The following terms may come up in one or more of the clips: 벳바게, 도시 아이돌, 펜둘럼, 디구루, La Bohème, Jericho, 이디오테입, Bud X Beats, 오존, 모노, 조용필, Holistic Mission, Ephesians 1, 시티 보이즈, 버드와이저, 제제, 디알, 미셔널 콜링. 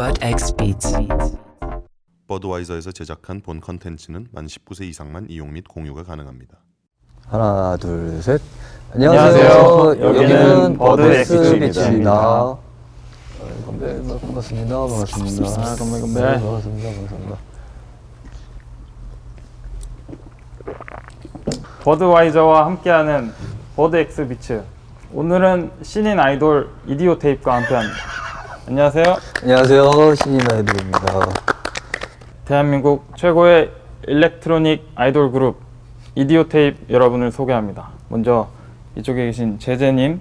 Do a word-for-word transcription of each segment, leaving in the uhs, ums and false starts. Bud X Beats. 버드와이저에서 제작한 본 컨텐츠는 만 십구 세 이상만 이용 및 공유가 가능합니다. 하나, 둘, 셋. 안녕하세요. 안녕하세요. 여기는 버드 X Beats입니다. 건배, 반갑습니다. 반갑습니다. 건배, 건배. 반갑습니다. 반갑습니다. 버드와이저와 함께하는 버드 X Beats. 오늘은 신인 아이돌 이디오테입과 함께합니다. 안녕하세요. 안녕하세요. 신인 아이돌입니다. 대한민국 최고의 일렉트로닉 아이돌 그룹 이디오테입 여러분을 소개합니다. 먼저 이쪽에 계신 제제님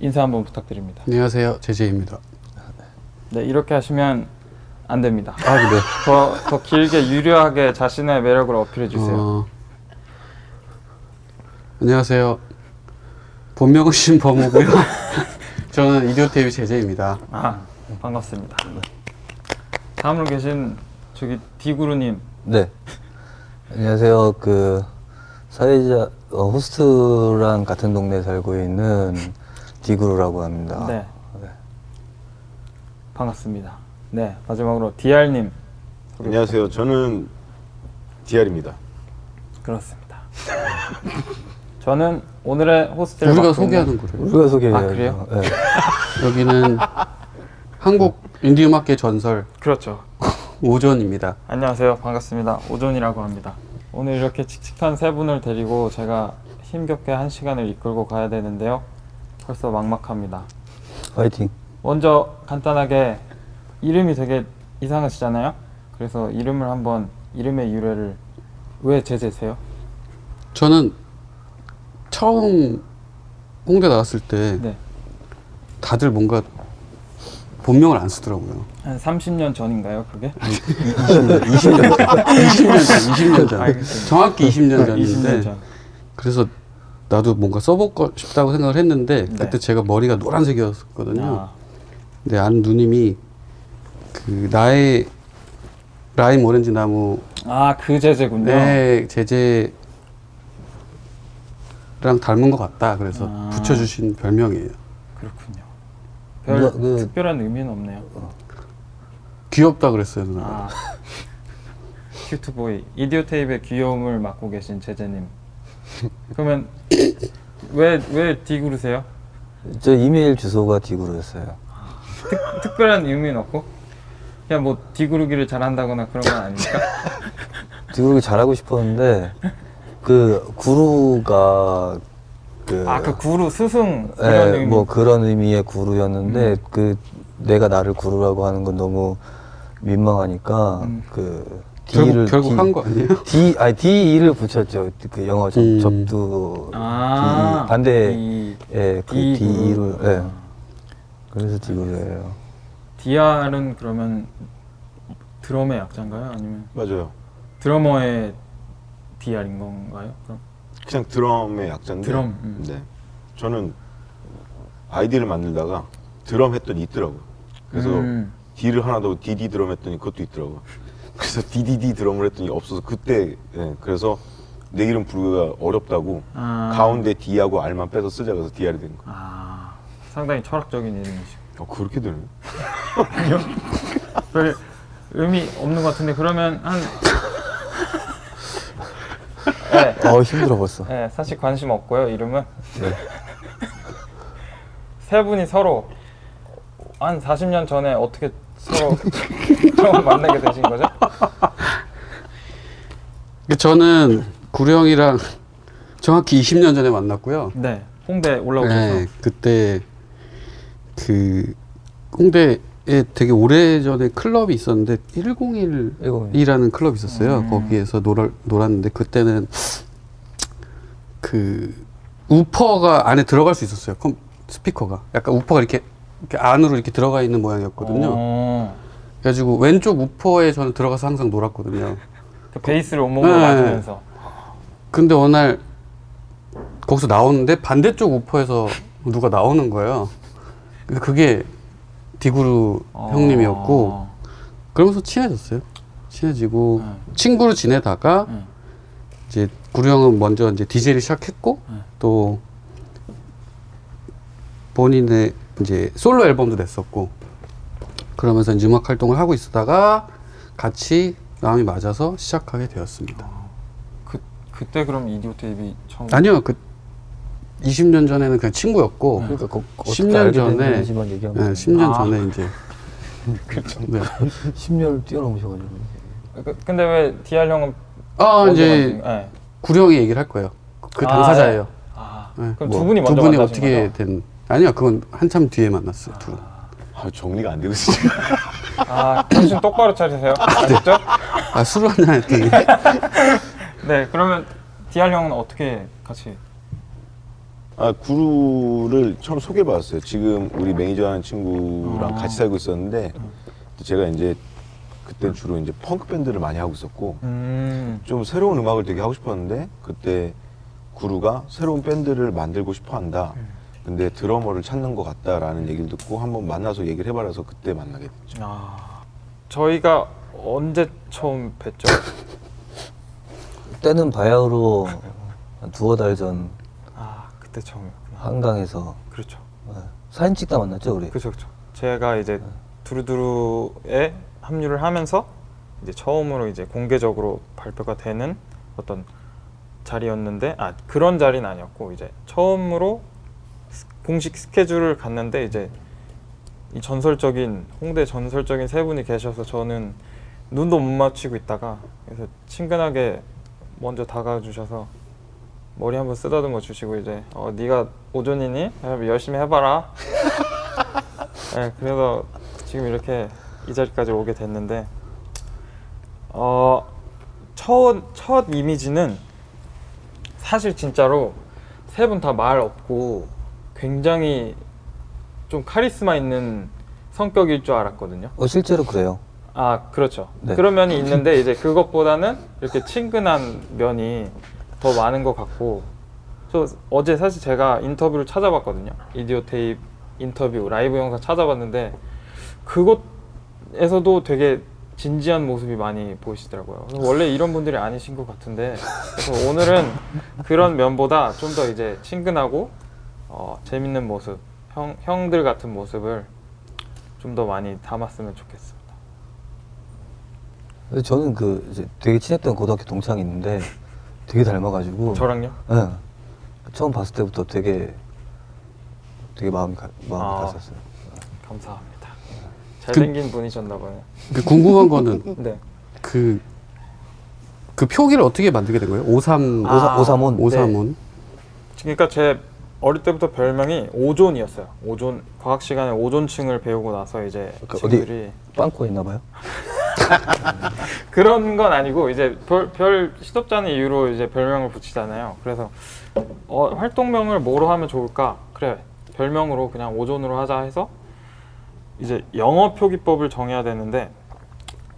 인사 한번 부탁드립니다. 안녕하세요. 제제입니다. 네, 이렇게 하시면 안 됩니다. 아, 네. 더, 더 길게 유려하게 자신의 매력을 어필해 주세요. 어... 안녕하세요. 본명은 신범호고요. 저는 이디오테입 제제입니다. 아, 반갑습니다. 다음으로 계신 저기 디구루님. 네. 안녕하세요. 그 사회자 어, 호스트랑 같은 동네에 살고 있는 디구루라고 합니다. 네. 네. 반갑습니다. 네. 마지막으로 디알님. 안녕하세요. 저는 디알입니다. 그렇습니다. 저는 오늘의 호스트를 우리가 소개하는 거래요. 우리가 소개해요. 아, 그래요? 네. 여기는 한국 인디음악계 전설. 그렇죠. 오존입니다. 안녕하세요. 반갑습니다. 오존이라고 합니다. 오늘 이렇게 칙칙한 세 분을 데리고 제가 힘겹게 한 시간을 이끌고 가야 되는데요. 벌써 막막합니다. 화이팅. 먼저 간단하게 이름이 되게 이상하시잖아요. 그래서 이름을 한번, 이름의 유래를. 왜 제제세요? 저는 처음 홍대 나왔을 때 네. 다들 뭔가 본명을 안 쓰더라고요. 한 삼십 년 전인가요, 그게? 아니, 이십 년 전. 이십 년 전. 이십 년 전. 알겠습니다. 정확히 이십 년 전인데. 이십 년 전. 그래서 나도 뭔가 써보고 싶다고 생각을 했는데 네. 그때 제가 머리가 노란색이었거든요. 아. 근데 아는 누님이 그 나의 라임 오렌지 나무 아, 그 제제군요. 네, 제제 랑 닮은 것 같다. 그래서 아 붙여주신 별명이에요. 그렇군요. 별 너, 그, 특별한 의미는 없네요. 어. 귀엽다 그랬어요, 누나. 아. 큐트보이. 이디오테입의 귀여움을 맡고 계신 제제님. 그러면 왜, 왜 디구르세요? 저 이메일 주소가 디구르였어요. 특, 특별한 의미는 없고? 그냥 뭐 디구르기를 잘한다거나 그런 건 아닙니까? 디구르기 잘하고 싶었는데 그 구루가 그 아, 그 구루 스승 그런 예, 의미 뭐 그런 의미의 구루였는데 음. 그 내가 나를 구루라고 하는 건 너무 민망하니까 음. 그 D를 결국, 결국 한 거 아니에요? D 아니 D를 붙였죠. 그 영어 접, 음. 접두 아 D, 반대 D, 예, 그 D, D를 예. 그래서 D구루예요. 디알은 그러면 드럼의 약자인가요? 아니면 맞아요. 드러머의 디알인 건가요? 그럼? 그냥 드럼의 약자인데 드럼, 음. 네. 저는 아이디를 만들다가 드럼 했더니 있더라고요. 그래서 음. D를 하나 더 디디 드럼 했더니 그것도 있더라고요. 그래서 디디디 드럼을 했더니 없어서 그때 네. 그래서 내 이름 부르기가 어렵다고 아. 가운데 D하고 R만 빼서 쓰자 그래서 디알이 된 거예요. 아, 상당히 철학적인 이름이시고. 어, 그렇게 되네. 아니요. 별 의미 없는 것 같은데 그러면 한 네. 어 힘들어 벌써. 네, 사실 관심 없고요 이름은. 네. 세 분이 서로 한 사십 년 전에 어떻게 서로 처음 만나게 되신 거죠? 저는 구루 형이랑 정확히 이십 년 전에 만났고요. 네, 홍대 올라오셔서. 네, 그때 그 홍대에 되게 오래 전에 클럽이 있었는데 백일이라는 클럽이 있었어요. 음. 거기에서 놀아, 놀았는데 그때는 그 우퍼가 안에 들어갈 수 있었어요. 컴, 스피커가 약간 우퍼가 이렇게, 이렇게 안으로 이렇게 들어가 있는 모양이었거든요. 오. 그래가지고 왼쪽 우퍼에 저는 들어가서 항상 놀았거든요. 그 베이스를 온몸으로 네. 맞으면서. 근데 어느 날 거기서 나오는데 반대쪽 우퍼에서 누가 나오는 거예요. 근데 그게 디구루 어... 형님이었고 그러면서 친해졌어요. 친해지고 응. 친구로 지내다가 응. 이제 구루 형은 먼저 이제 디제이를 시작했고 응. 또 본인의 이제 솔로 앨범도 냈었고 그러면서 이제 음악 활동을 하고 있다가 같이 마음이 맞아서 시작하게 되었습니다. 어, 그, 그때 그럼 이디오테입이 처음? 아니요. 그 이십 년 전에는 그냥 친구였고 네. 그러니까 십 년 전에 네, 십 년 아. 전에 이제 그렇죠. 네. 십 년을 뛰어넘으셔가지고. 그, 근데 왜 디알 형은? 아 이제 네. 구령이 얘기를 할 거예요. 그 아, 당사자예요. 아, 네. 그럼 뭐, 두 분이 먼저 두 분이 어떻게 거죠? 된? 아니요, 그건 한참 뒤에 만났어요. 아. 두 분. 아, 정리가 안 되고 있어요. 아, 정신 똑바로 차리세요. 아셨죠? 아, 아, 술을 한잔 했더니. 네, 그러면 디알 형은 어떻게 같이? 아, 구루를 처음 소개받았어요. 지금 우리 매니저 하는 친구랑 아. 같이 살고 있었는데 제가 이제 그때 주로 이제 펑크 밴드를 많이 하고 있었고 음. 좀 새로운 음악을 되게 하고 싶었는데 그때 구루가 새로운 밴드를 만들고 싶어 한다. 근데 드러머를 찾는 것 같다라는 얘기를 듣고 한번 만나서 얘기를 해봐라서 그때 만나게 됐죠. 아, 저희가 언제 처음 뵀죠? 때는 바야흐로 한 두어 달 전. 아, 그때 처음이었구나. 한강에서. 그렇죠. 네. 사진 찍다 만났죠, 우리? 그렇죠, 그렇죠. 제가 이제 네. 두루두루에 합류를 하면서 이제 처음으로 이제 공개적으로 발표가 되는 어떤 자리였는데, 아, 그런 자리는 아니었고, 이제 처음으로 공식 스케줄을 갔는데 이제 이 전설적인 홍대 전설적인 세 분이 계셔서 저는 눈도 못 맞추고 있다가 그래서 친근하게 먼저 다가와 주셔서 머리 한번 쓰다듬어 주시고 이제 어, 네가 오존이니? 열심히 해봐라. 네, 그래서 지금 이렇게 이 자리까지 오게 됐는데 어, 첫, 첫 이미지는 사실 진짜로 세 분 다 말 없고 굉장히 좀 카리스마 있는 성격일 줄 알았거든요. 어, 실제로 그래요. 아, 그렇죠. 네. 그런 면이 있는데 이제 그것보다는 이렇게 친근한 면이 더 많은 것 같고 저 어제 사실 제가 인터뷰를 찾아봤거든요. 이디오테입 인터뷰 라이브 영상 찾아봤는데 그것에서도 되게 진지한 모습이 많이 보이시더라고요. 원래 이런 분들이 아니신 것 같은데 그래서 오늘은 그런 면보다 좀 더 이제 친근하고 어, 재밌는 모습, 형, 형들 같은 모습을 좀 더 많이 담았으면 좋겠습니다. 저는 그 이제 되게 친했던 고등학교 동창이 있는데 되게 닮아가지고 저랑요? 네. 처음 봤을 때부터 되게 되게 마음이, 가, 마음이 아, 갔었어요. 감사합니다. 잘생긴 그, 분이셨나봐요. 그 궁금한 거는 네. 그, 그 표기를 어떻게 만들게 된 거예요? 오삼, 아, 오삼, 오삼온. 오삼온. 네. 그러니까 제 어릴 때부터 별명이 오존이었어요. 오존 과학 시간에 오존층을 배우고 나서 이제 친구들이 빵꾸가 있나 봐요. 그런 건 아니고 이제 별, 별 시덥잖은 이유로 이제 별명을 붙이잖아요. 그래서 어, 활동명을 뭐로 하면 좋을까? 그래 별명으로 그냥 오존으로 하자 해서 이제 영어 표기법을 정해야 되는데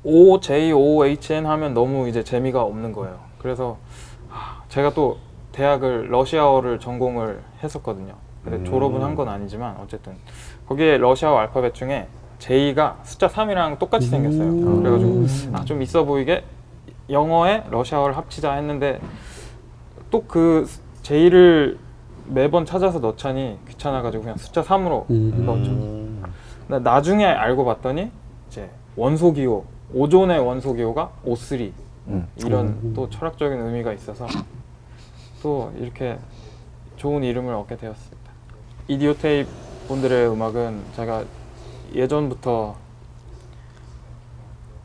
O J O H N 하면 너무 이제 재미가 없는 거예요. 그래서 제가 또 대학을 러시아어를 전공을 했었거든요. 근데 음. 졸업은 한 건 아니지만 어쨌든 거기에 러시아어 알파벳 중에 J가 숫자 삼이랑 똑같이 생겼어요. 음. 그래가지고 아, 좀 있어 보이게 영어에 러시아어를 합치자 했는데 또 그 J를 매번 찾아서 넣자니 귀찮아가지고 그냥 숫자 삼으로 음. 넣었죠. 근데 나중에 알고 봤더니 이제 원소 기호, 오존의 원소 기호가 오삼 음. 이런 음. 또 철학적인 의미가 있어서 또 이렇게 좋은 이름을 얻게 되었습니다. 이디오테입 분들의 음악은 제가 예전부터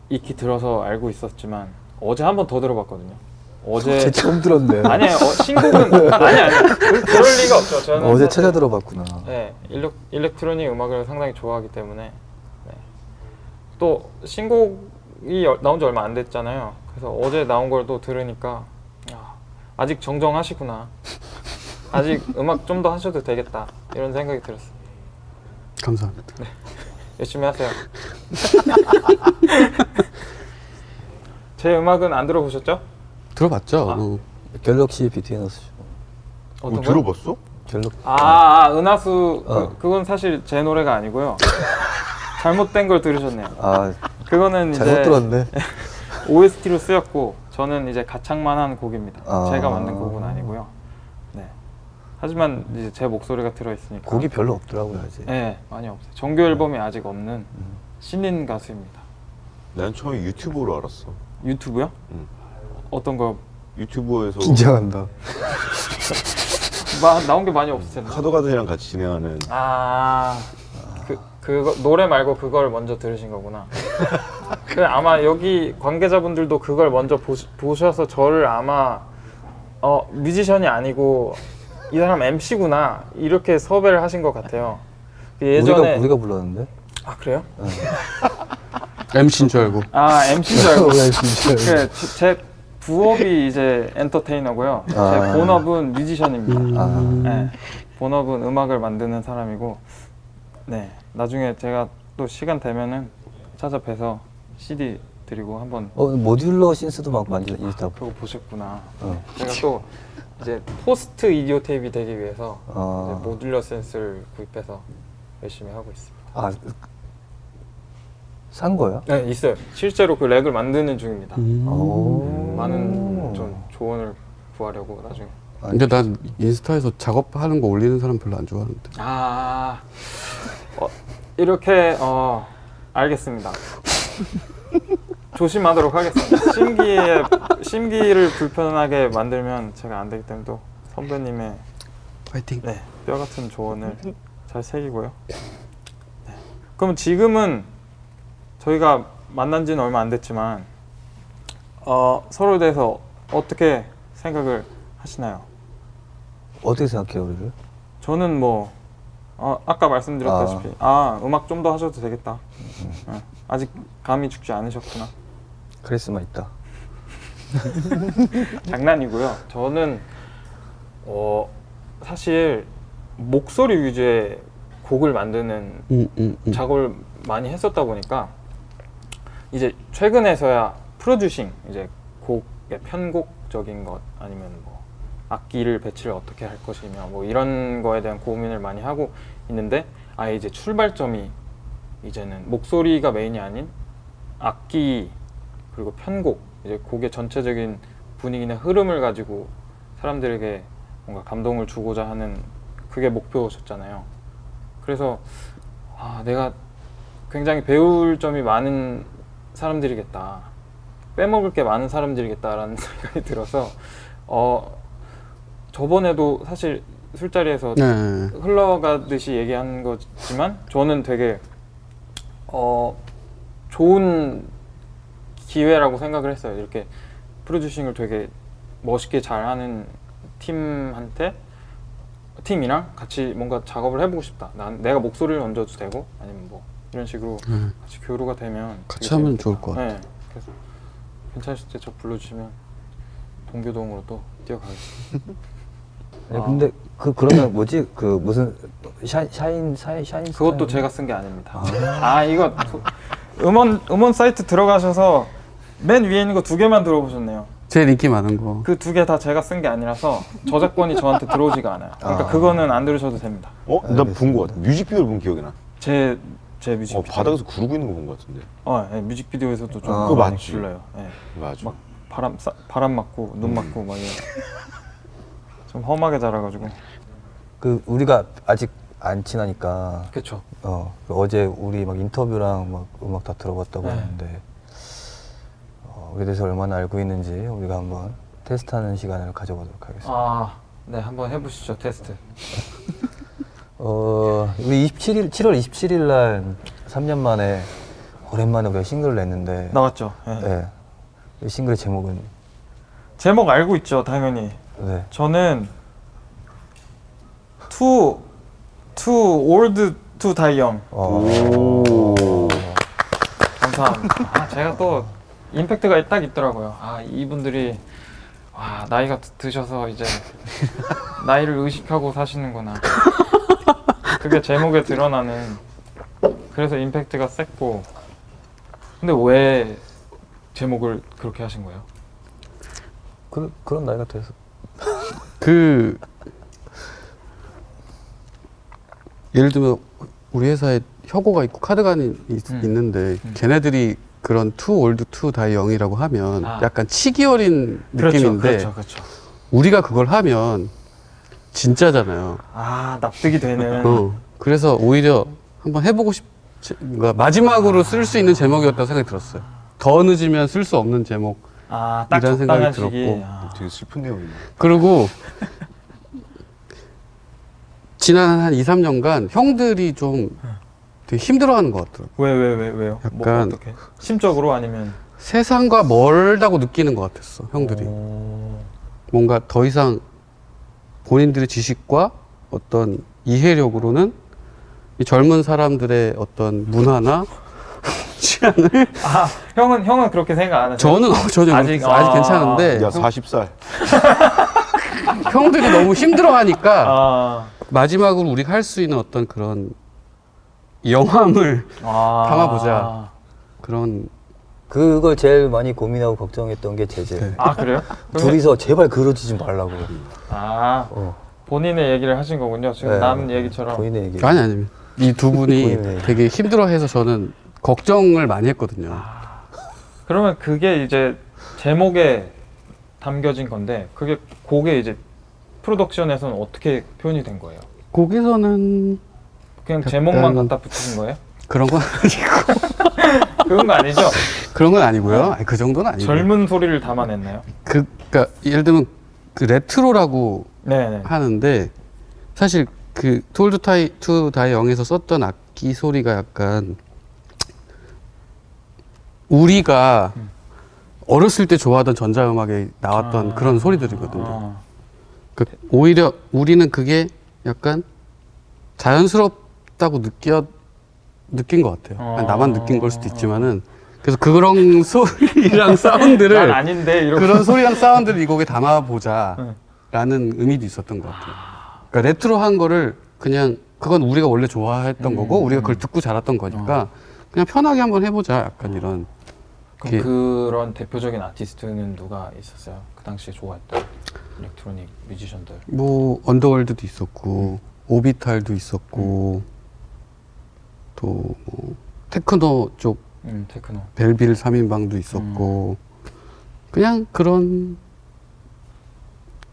익히 들어서 알고 있었지만 어제 한 번 더 들어봤거든요. 어제 제 처음 들었네요. 아니에요. 어, 신곡은 아니 아니 그럴 리가 없죠. 저는 어제 찾아 들어봤구나. 네, 일렉 일렉트로닉 음악을 상당히 좋아하기 때문에 네. 또 신곡이 나온 지 얼마 안 됐잖아요. 그래서 어제 나온 걸 또 들으니까. 아직 정정하시구나. 아직 음악 좀 더 하셔도 되겠다. 이런 생각이 들었어요. 감사합니다. 네. 열심히 하세요. 제 음악은 안 들어보셨죠? 들어봤죠. 아. 어. 갤럭시 비트에너스죠. 어떤 어, 들어봤어? 갤럭... 아, 아, 은하수. 어. 그, 그건 사실 제 노래가 아니고요. 잘못된 걸 들으셨네요. 아, 그거는 잘못 이제 들었네. 오에스티로 쓰였고 저는 이제 가창만 한 곡입니다. 아 제가 만든 곡은 아니고요. 네. 하지만 이제 제 목소리가 들어있으니까 곡이 별로 없더라고요. 아직. 네, 많이 없어요. 정규 앨범이 아직 없는 신인 가수입니다. 난 처음에 유튜브로 알았어. 유튜브요? 응. 어떤 거? 유튜브에서 긴장한다. 마, 나온 게 많이 없을 텐데. 카더가든이랑 같이 진행하는. 아, 그, 그거 노래 말고 그걸 먼저 들으신 거구나. 그래, 아마 여기 관계자분들도 그걸 먼저 보시, 보셔서 저를 아마 어 뮤지션이 아니고 이 사람 엠씨구나 이렇게 섭외를 하신 것 같아요. 예전에 우리가, 우리가 불렀는데. 아 그래요? 네. 엠씨인 줄 알고. 아 엠씨인 줄 알고. 그래, 제 부업이 이제 엔터테이너고요. 아. 제 본업은 뮤지션입니다. 아. 네, 본업은 음악을 만드는 사람이고, 네 나중에 제가 또 시간 되면은 찾아뵈서 씨디 드리고 한번. 어 모듈러 신스도 막 만지다. 아, 그거 보셨구나. 어. 제가 또 이제 포스트 이디오 테이프이 되기 위해서 아. 이제 모듈러 센스를 구입해서 열심히 하고 있습니다. 아. 산 거예요? 네, 있어요. 실제로 그 렉을 만드는 중입니다. 음 많은 좀 조언을 구하려고 나중에. 아, 근데 난 인스타에서 작업하는 거 올리는 사람 별로 안 좋아하는데. 아, 어, 이렇게 어, 알겠습니다. 조심하도록 하겠습니다. 심기에, 심기를 불편하게 만들면 제가 안 되기 때문에 또 선배님의 파이팅. 네, 뼈 같은 조언을 잘 새기고요. 네. 그럼 지금은 저희가 만난 지는 얼마 안 됐지만 어, 서로에 대해서 어떻게 생각을 하시나요? 어떻게 생각해요, 우리를? 저는 뭐 어, 아까 말씀드렸다시피 아, 아 음악 좀 더 하셔도 되겠다. 음. 네. 아직 감이 죽지 않으셨구나. 그럴 수만 있다. 장난이고요. 저는 어, 사실 목소리 위주의 곡을 만드는 음, 음, 음. 작업을 많이 했었다 보니까 이제 최근에서야 프로듀싱, 이제 곡의 편곡적인 것 아니면 뭐 악기를 배치를 어떻게 할 것이며 뭐 이런 거에 대한 고민을 많이 하고 있는데, 아예 이제 출발점이 이제는 목소리가 메인이 아닌 악기 그리고 편곡, 이제 곡의 전체적인 분위기나 흐름을 가지고 사람들에게 뭔가 감동을 주고자 하는 그게 목표였잖아요. 그래서 아, 내가 굉장히 배울 점이 많은 사람들이겠다, 빼먹을 게 많은 사람들이겠다라는 생각이 들어서 어 저번에도 사실 술자리에서 네. 흘러가듯이 얘기한 거지만 저는 되게 어 좋은 기회라고 생각을 했어요. 이렇게 프로듀싱을 되게 멋있게 잘하는 팀한테 팀이랑 같이 뭔가 작업을 해보고 싶다. 난 내가 목소리를 얹어도 되고 아니면 뭐 이런 식으로 네. 같이 교류가 되면 같이 하면 좋을 것 같아요. 네. 그래서 괜찮으실 때 저 불러주시면 동교동으로 또 뛰어가겠습니다. 네, 아. 근데 그 그러면 뭐지 그 무슨 샤, 샤인 샤인 샤인 그것도 스타일인가? 제가 쓴 게 아닙니다. 아, 아 이거 소, 음원 음원 사이트 들어가셔서 맨 위에 있는 거 두 개만 들어보셨네요. 제일 인기 많은 거. 그 두 개 다 제가 쓴 게 아니라서 저작권이 저한테 들어오지가 않아요. 그러니까 아. 그거는 안 들으셔도 됩니다. 어? 나 본 거 같아. 뮤직비디오를 본 기억이 나. 제 제 뮤직비디오. 어, 바닥에서 구르고 있는 거 본 것 같은데. 어, 네, 뮤직비디오에서도 좀 아, 그거 많이 굴러요. 네. 맞아. 막 바람 싸, 바람 맞고 눈 맞고 음. 막 이런. 좀 험하게 자라가지고. 그 우리가 아직 안 친하니까. 그렇죠. 어, 어제 우리 막 인터뷰랑 막 음악 다 들어봤다고 네. 했는데 어, 우리에 대해서 얼마나 알고 있는지 우리가 한번 테스트하는 시간을 가져보도록 하겠습니다. 아, 네, 한번 해보시죠 테스트. 어, 우리 이십칠 일, 칠월 이십칠일 날 삼 년 만에 오랜만에 우리가 싱글을 냈는데 나왔죠. 네. 네. 싱글의 제목은? 제목 알고 있죠, 당연히. 네. 저는 Too, too old to die young. 오. 감사합니다. 아, 제가 또 임팩트가 딱 있더라고요. 아, 이분들이 와, 나이가 드셔서 이제 나이를 의식하고 사시는구나. 그게 제목에 드러나는, 그래서 임팩트가 셌고. 근데 왜 제목을 그렇게 하신 거예요? 그, 그런 나이가 돼서 그 예를 들면 우리 회사에 혁오가 있고 카드간이 있, 음. 있는데 음. 걔네들이 그런 투 올드 투 다이 영이라고 하면 아. 약간 치기 어린 그렇죠, 느낌인데 그렇죠, 그렇죠. 우리가 그걸 하면 진짜잖아요. 아 납득이 되는. 어, 그래서 오히려 한번 해보고 싶 제, 그러니까 마지막으로 아. 쓸 수 있는 제목이었다고 생각이 들었어요. 더 늦으면 쓸 수 없는 제목. 아, 딱 이런 생각이 들었고. 아. 되게 슬픈 내용이네. 그리고 지난 한 이, 삼 년간 형들이 좀 되게 힘들어하는 것 같더라고요. 왜, 왜, 왜, 왜요? 약간 뭐, 어떻게? 심적으로 아니면? 세상과 멀다고 느끼는 것 같았어, 형들이. 오. 뭔가 더 이상 본인들의 지식과 어떤 이해력으로는 이 젊은 사람들의 어떤 문화나 취향을. 아, 형은, 형은 그렇게 생각 안 하세요? 저는 어, 전혀 아직, 아. 아직 괜찮은데. 야, 마흔 살. 형들이 너무 힘들어하니까 아. 마지막으로 우리가 할 수 있는 어떤 그런 영함을 아. 담아보자. 그런. 그걸 제일 많이 고민하고 걱정했던 게 제제. 네. 아, 그래요? 둘이서 제발 그러지 좀 말라고. 아, 어. 본인의 얘기를 하신 거군요. 지금 네. 남 얘기처럼. 본인의 얘기. 아니, 아니. 이 두 분이 되게 힘들어해서 저는 걱정을 많이 했거든요. 아, 그러면 그게 이제 제목에 담겨진 건데, 그게 곡에 이제 프로덕션에서는 어떻게 표현이 된 거예요? 곡에서는 그냥 제목만 갖다 붙이신 거예요? 그런 건 아니고. 그런 거 아니죠? 그런 건 아니고요. 아니, 그 정도는 아니고. 젊은 소리를 담아냈나요? 그, 그러니까 예를 들면 그 레트로라고 네네. 하는데 사실 그 Told to Die Young에서 썼던 악기 소리가 약간 우리가 음. 어렸을 때 좋아하던 전자음악에 나왔던 아. 그런 소리들이거든요. 아. 그러니까 오히려 우리는 그게 약간 자연스럽다고 느껴 느낀 것 같아요. 아. 나만 느낀 걸 수도 있지만은 그래서 그런 소리랑 사운드를 난 아닌데 이런 그런 소리랑 사운드를 이 곡에 담아보자라는 네. 의미도 있었던 것 같아요. 그러니까 레트로한 거를 그냥 그건 우리가 원래 좋아했던 음. 거고 우리가 그걸 듣고 자랐던 거니까 어. 그냥 편하게 한번 해보자. 약간 이런. 그럼 그런 대표적인 아티스트는 누가 있었어요? 그 당시에 좋아했던 일렉트로닉 뮤지션들. 뭐 언더월드도 있었고 음. 오비탈도 있었고 음. 또 뭐 테크노 쪽 음, 테크노. 벨빌 삼 인방도 있었고 음. 그냥 그런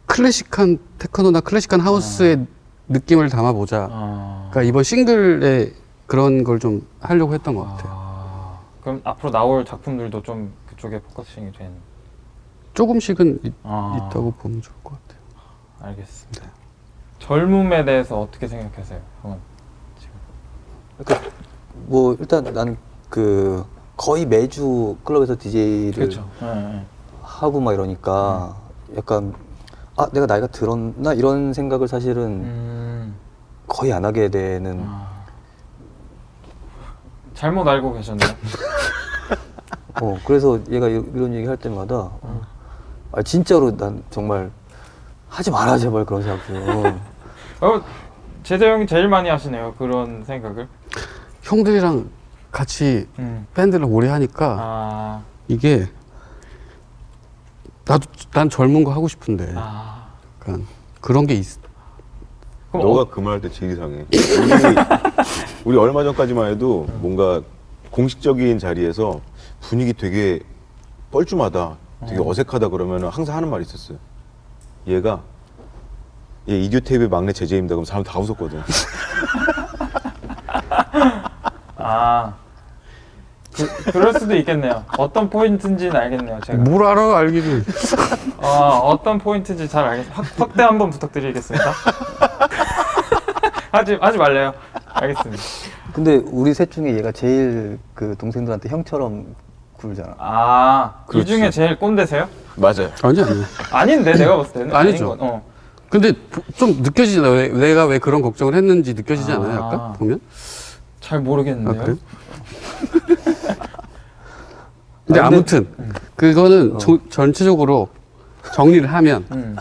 클래식한 테크노나 클래식한 하우스의 아. 느낌을 담아보자. 아. 그러니까 이번 싱글에 그런 걸 좀 하려고 했던 것 같아요. 아. 그럼 앞으로 나올 작품들도 좀 그쪽에 포커싱이 된? 조금씩은 이, 아. 있다고 보면 좋을 것 같아요. 알겠습니다. 네. 젊음에 대해서 어떻게 생각하세요? 형은 지금. 그러니까 뭐 일단 나는 그 거의 매주 클럽에서 디제이를 그렇죠. 하고 막 이러니까 음. 약간 아 내가 나이가 들었나 이런 생각을 사실은 음. 거의 안 하게 되는. 아. 잘못 알고 계셨네요. 어 그래서 얘가 이런 얘기 할 때마다 음. 아 진짜로 난 정말 하지 마라 제발 그런 생각을. 어 제재 형이 제일 많이 하시네요 그런 생각을. 형들이랑 같이 음. 밴드를 오래 하니까 아. 이게 나도 난 젊은 거 하고 싶은데 아. 약간 그런 게 있어. 너가 어. 그 말 할 때 제일 이상해. 우리, 우리 얼마 전까지만 해도 음. 뭔가 공식적인 자리에서 분위기 되게 뻘쭘하다, 되게 음. 어색하다 그러면 항상 하는 말이 있었어요. 얘가 얘 이디오테입의 막내 제제입니다. 그럼 사람 다 웃었거든. 아, 그, 그럴 수도 있겠네요. 어떤 포인트인지는 알겠네요. 제가 뭘 알아 알기를. 어, 어떤 포인트인지 잘 알겠어요. 확, 확대 한번 부탁드리겠습니다. 하지 하지 말래요. 알겠습니다. 근데 우리 셋 중에 얘가 제일 그 동생들한테 형처럼 굴잖아. 아, 이 중에 제일 꼰대세요? 맞아요. 아니 아니. 아닌데 내가 봤을 때는 아니죠. 아닌 건, 어. 근데 좀 느껴지잖아. 왜, 내가 왜 그런 걱정을 했는지 느껴지지 않아요? 아. 아까 보면? 잘 모르겠는데요. 아, 그래? 근데 아무튼 음. 그거는 어. 저, 전체적으로 정리를 하면 음.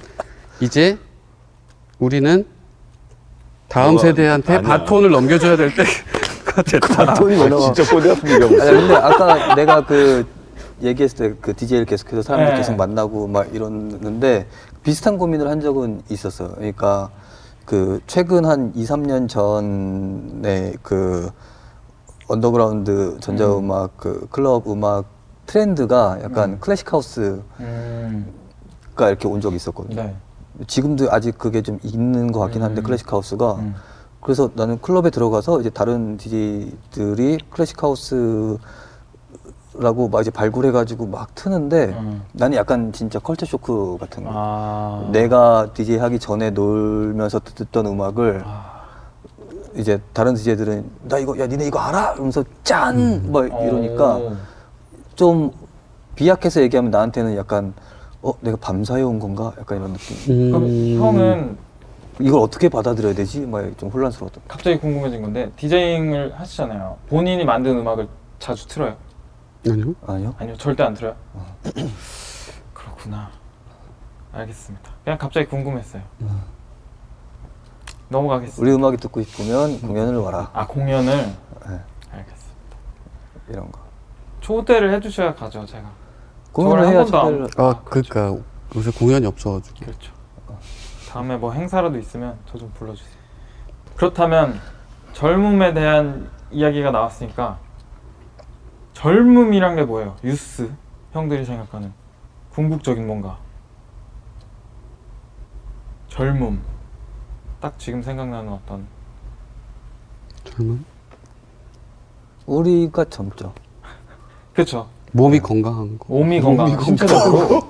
이제 우리는 다음 어, 세대한테 아니야. 바톤을 넘겨줘야 될 때가 됐다. 바톤이 왜 나와? 진짜 꼬대합니다. 근데 아까 내가 그 얘기했을 때 그 디제이를 계속해서 사람들 네. 계속 만나고 막 이러는데 비슷한 고민을 한 적은 있었어요. 그러니까. 그 최근 한 이, 삼 년 전에 그 언더그라운드 전자음악 음. 그 클럽 음악 트렌드가 약간 음. 클래식 하우스가 음. 이렇게 온 적이 있었거든요. 네. 지금도 아직 그게 좀 있는 것 같긴 한데 음. 클래식 하우스가 음. 그래서 나는 클럽에 들어가서 이제 다른 디제이들이 클래식 하우스라고 막 이제 발굴해가지고 막 트는데 음. 나는 약간 진짜 컬처 쇼크 같은 거. 아. 내가 디제이 하기 전에 놀면서 듣던 음악을 아. 이제 다른 디제이들은 나 이거 야 니네 이거 알아? 이러면서 짠! 음. 막 이러니까 오. 좀 비약해서 얘기하면 나한테는 약간 어? 내가 밤사이 온 건가? 약간 이런 느낌. 음. 그럼 형은 이걸 어떻게 받아들여야 되지? 막 좀 혼란스러웠던. 갑자기 궁금해진 건데 디제잉을 하시잖아요. 본인이 만든 음악을 자주 틀어요? 아니요. 아니요? 아니요. 절대 안 틀어요? 어. 그렇구나. 알겠습니다. 그냥 갑자기 궁금했어요. 음. 넘어가겠습니다. 우리 음악이 듣고 싶으면 음. 공연을 와라. 아, 공연을? 네. 알겠습니다. 이런 거. 초대를 해주셔야 가죠, 제가. 공연을 해야 초대를... 안... 아, 그러니까 요새 공연이 없어가지고. 그렇죠. 다음에 뭐 행사라도 있으면 저 좀 불러주세요. 그렇다면 젊음에 대한 이야기가 나왔으니까 젊음이란 게 뭐예요? 유스, 형들이 생각하는 궁극적인 뭔가. 젊음. 딱 지금 생각나는 어떤 젊음? 우리가 젊죠. 그쵸. 몸이 건강한 거. 몸이 건강한 신체적으로.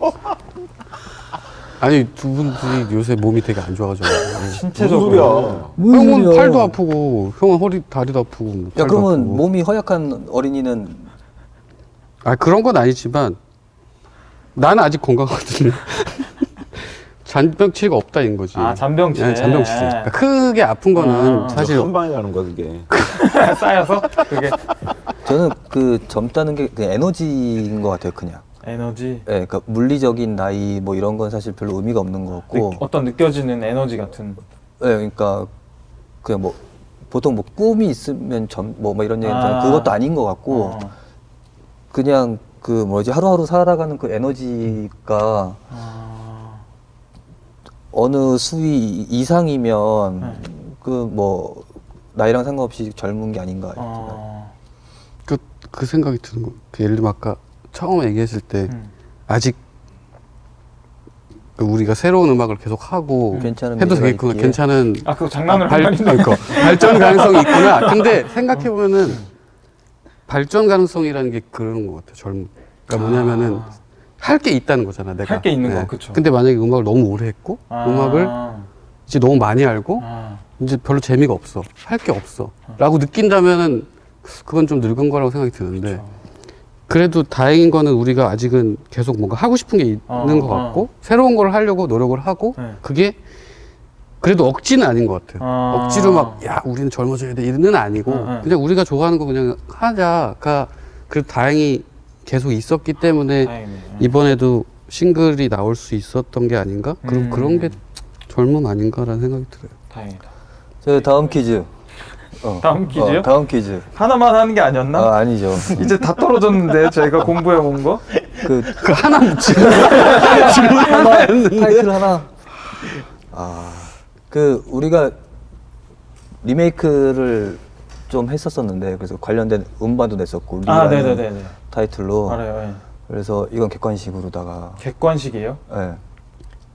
아니 두 분들이 요새 몸이 되게 안 좋아가지고. 신체적으로. 무슨 소리야. 형은 팔도 아프고, 형은 허리 다리도 아프고. 뭐 야 그러면 아프고. 몸이 허약한 어린이는? 아 그런 건 아니지만 나는 아직 건강하거든요. 잔병치레가 없다 인 거지. 아 잔병치레. 네, 잔병치레. 그러니까 크게 아픈 거는 아, 사실 한 방에 가는 거야 그게. 쌓여서 그게. 저는 그 젊다는 게 그냥 에너지인 것 같아요 그냥. 에너지. 네, 그러니까 물리적인 나이 뭐 이런 건 사실 별로 의미가 없는 것 같고. 느, 어떤 느껴지는 에너지 같은. 네, 그러니까 그냥 뭐 보통 뭐 꿈이 있으면 젊 뭐 뭐 이런 얘기 있잖아요. 아. 그것도 아닌 것 같고 어. 그냥 그 뭐지 하루하루 살아가는 그 에너지가. 아. 어느 수위 이상이면 네. 그 뭐 나이랑 상관없이 젊은 게 아닌가 어... 그, 그 생각이 드는 거. 그 예를 들면 아까 처음 얘기했을 때 음. 아직 우리가 새로운 음악을 계속 하고 괜찮은 해도 되겠구나. 있기에. 괜찮은 아 그거 장난을 아, 발, 한 그러니까, 발전 가능성이 있구나. 근데 생각해 보면은 발전 가능성이라는 게 그러는 것 같아. 젊. 그러니까 뭐냐면은. 아. 할 게 있다는 거잖아, 내가. 할 게 있는 네. 거, 그쵸. 근데 만약에 음악을 너무 오래 했고, 아 음악을 이제 너무 많이 알고, 아 이제 별로 재미가 없어. 할 게 없어. 아 라고 느낀다면은, 그건 좀 늙은 거라고 생각이 드는데, 그쵸. 그래도 다행인 거는 우리가 아직은 계속 뭔가 하고 싶은 게 있는 아 것 같고, 아 새로운 걸 하려고 노력을 하고, 네. 그게 그래도 억지는 아닌 것 같아요. 아 억지로 막, 야, 우리는 젊어져야 돼. 이런 건 아니고, 아 네. 그냥 우리가 좋아하는 거 그냥 하자가, 그래도 다행히, 계속 있었기 때문에 다행이네. 이번에도 싱글이 나올 수 있었던 게 아닌가? 음. 그럼 그런 게 젊음 아닌가라는 생각이 들어요. 다행이다. 저 다음 퀴즈. 어. 다음 퀴즈요? 어, 다음 퀴즈. 하나만 하는 게 아니었나? 아, 아니죠. 이제 다 떨어졌는데 저희가 공부해 온 거? 그, 그 하나 질문 하나 했는데. 타이틀 하나. 아, 그 우리가 리메이크를 좀 했었었는데 그래서 관련된 음반도 냈었고 아, 네네네. 타이틀로 알아요. 네. 그래서 이건 객관식으로다가 객관식이에요? 네.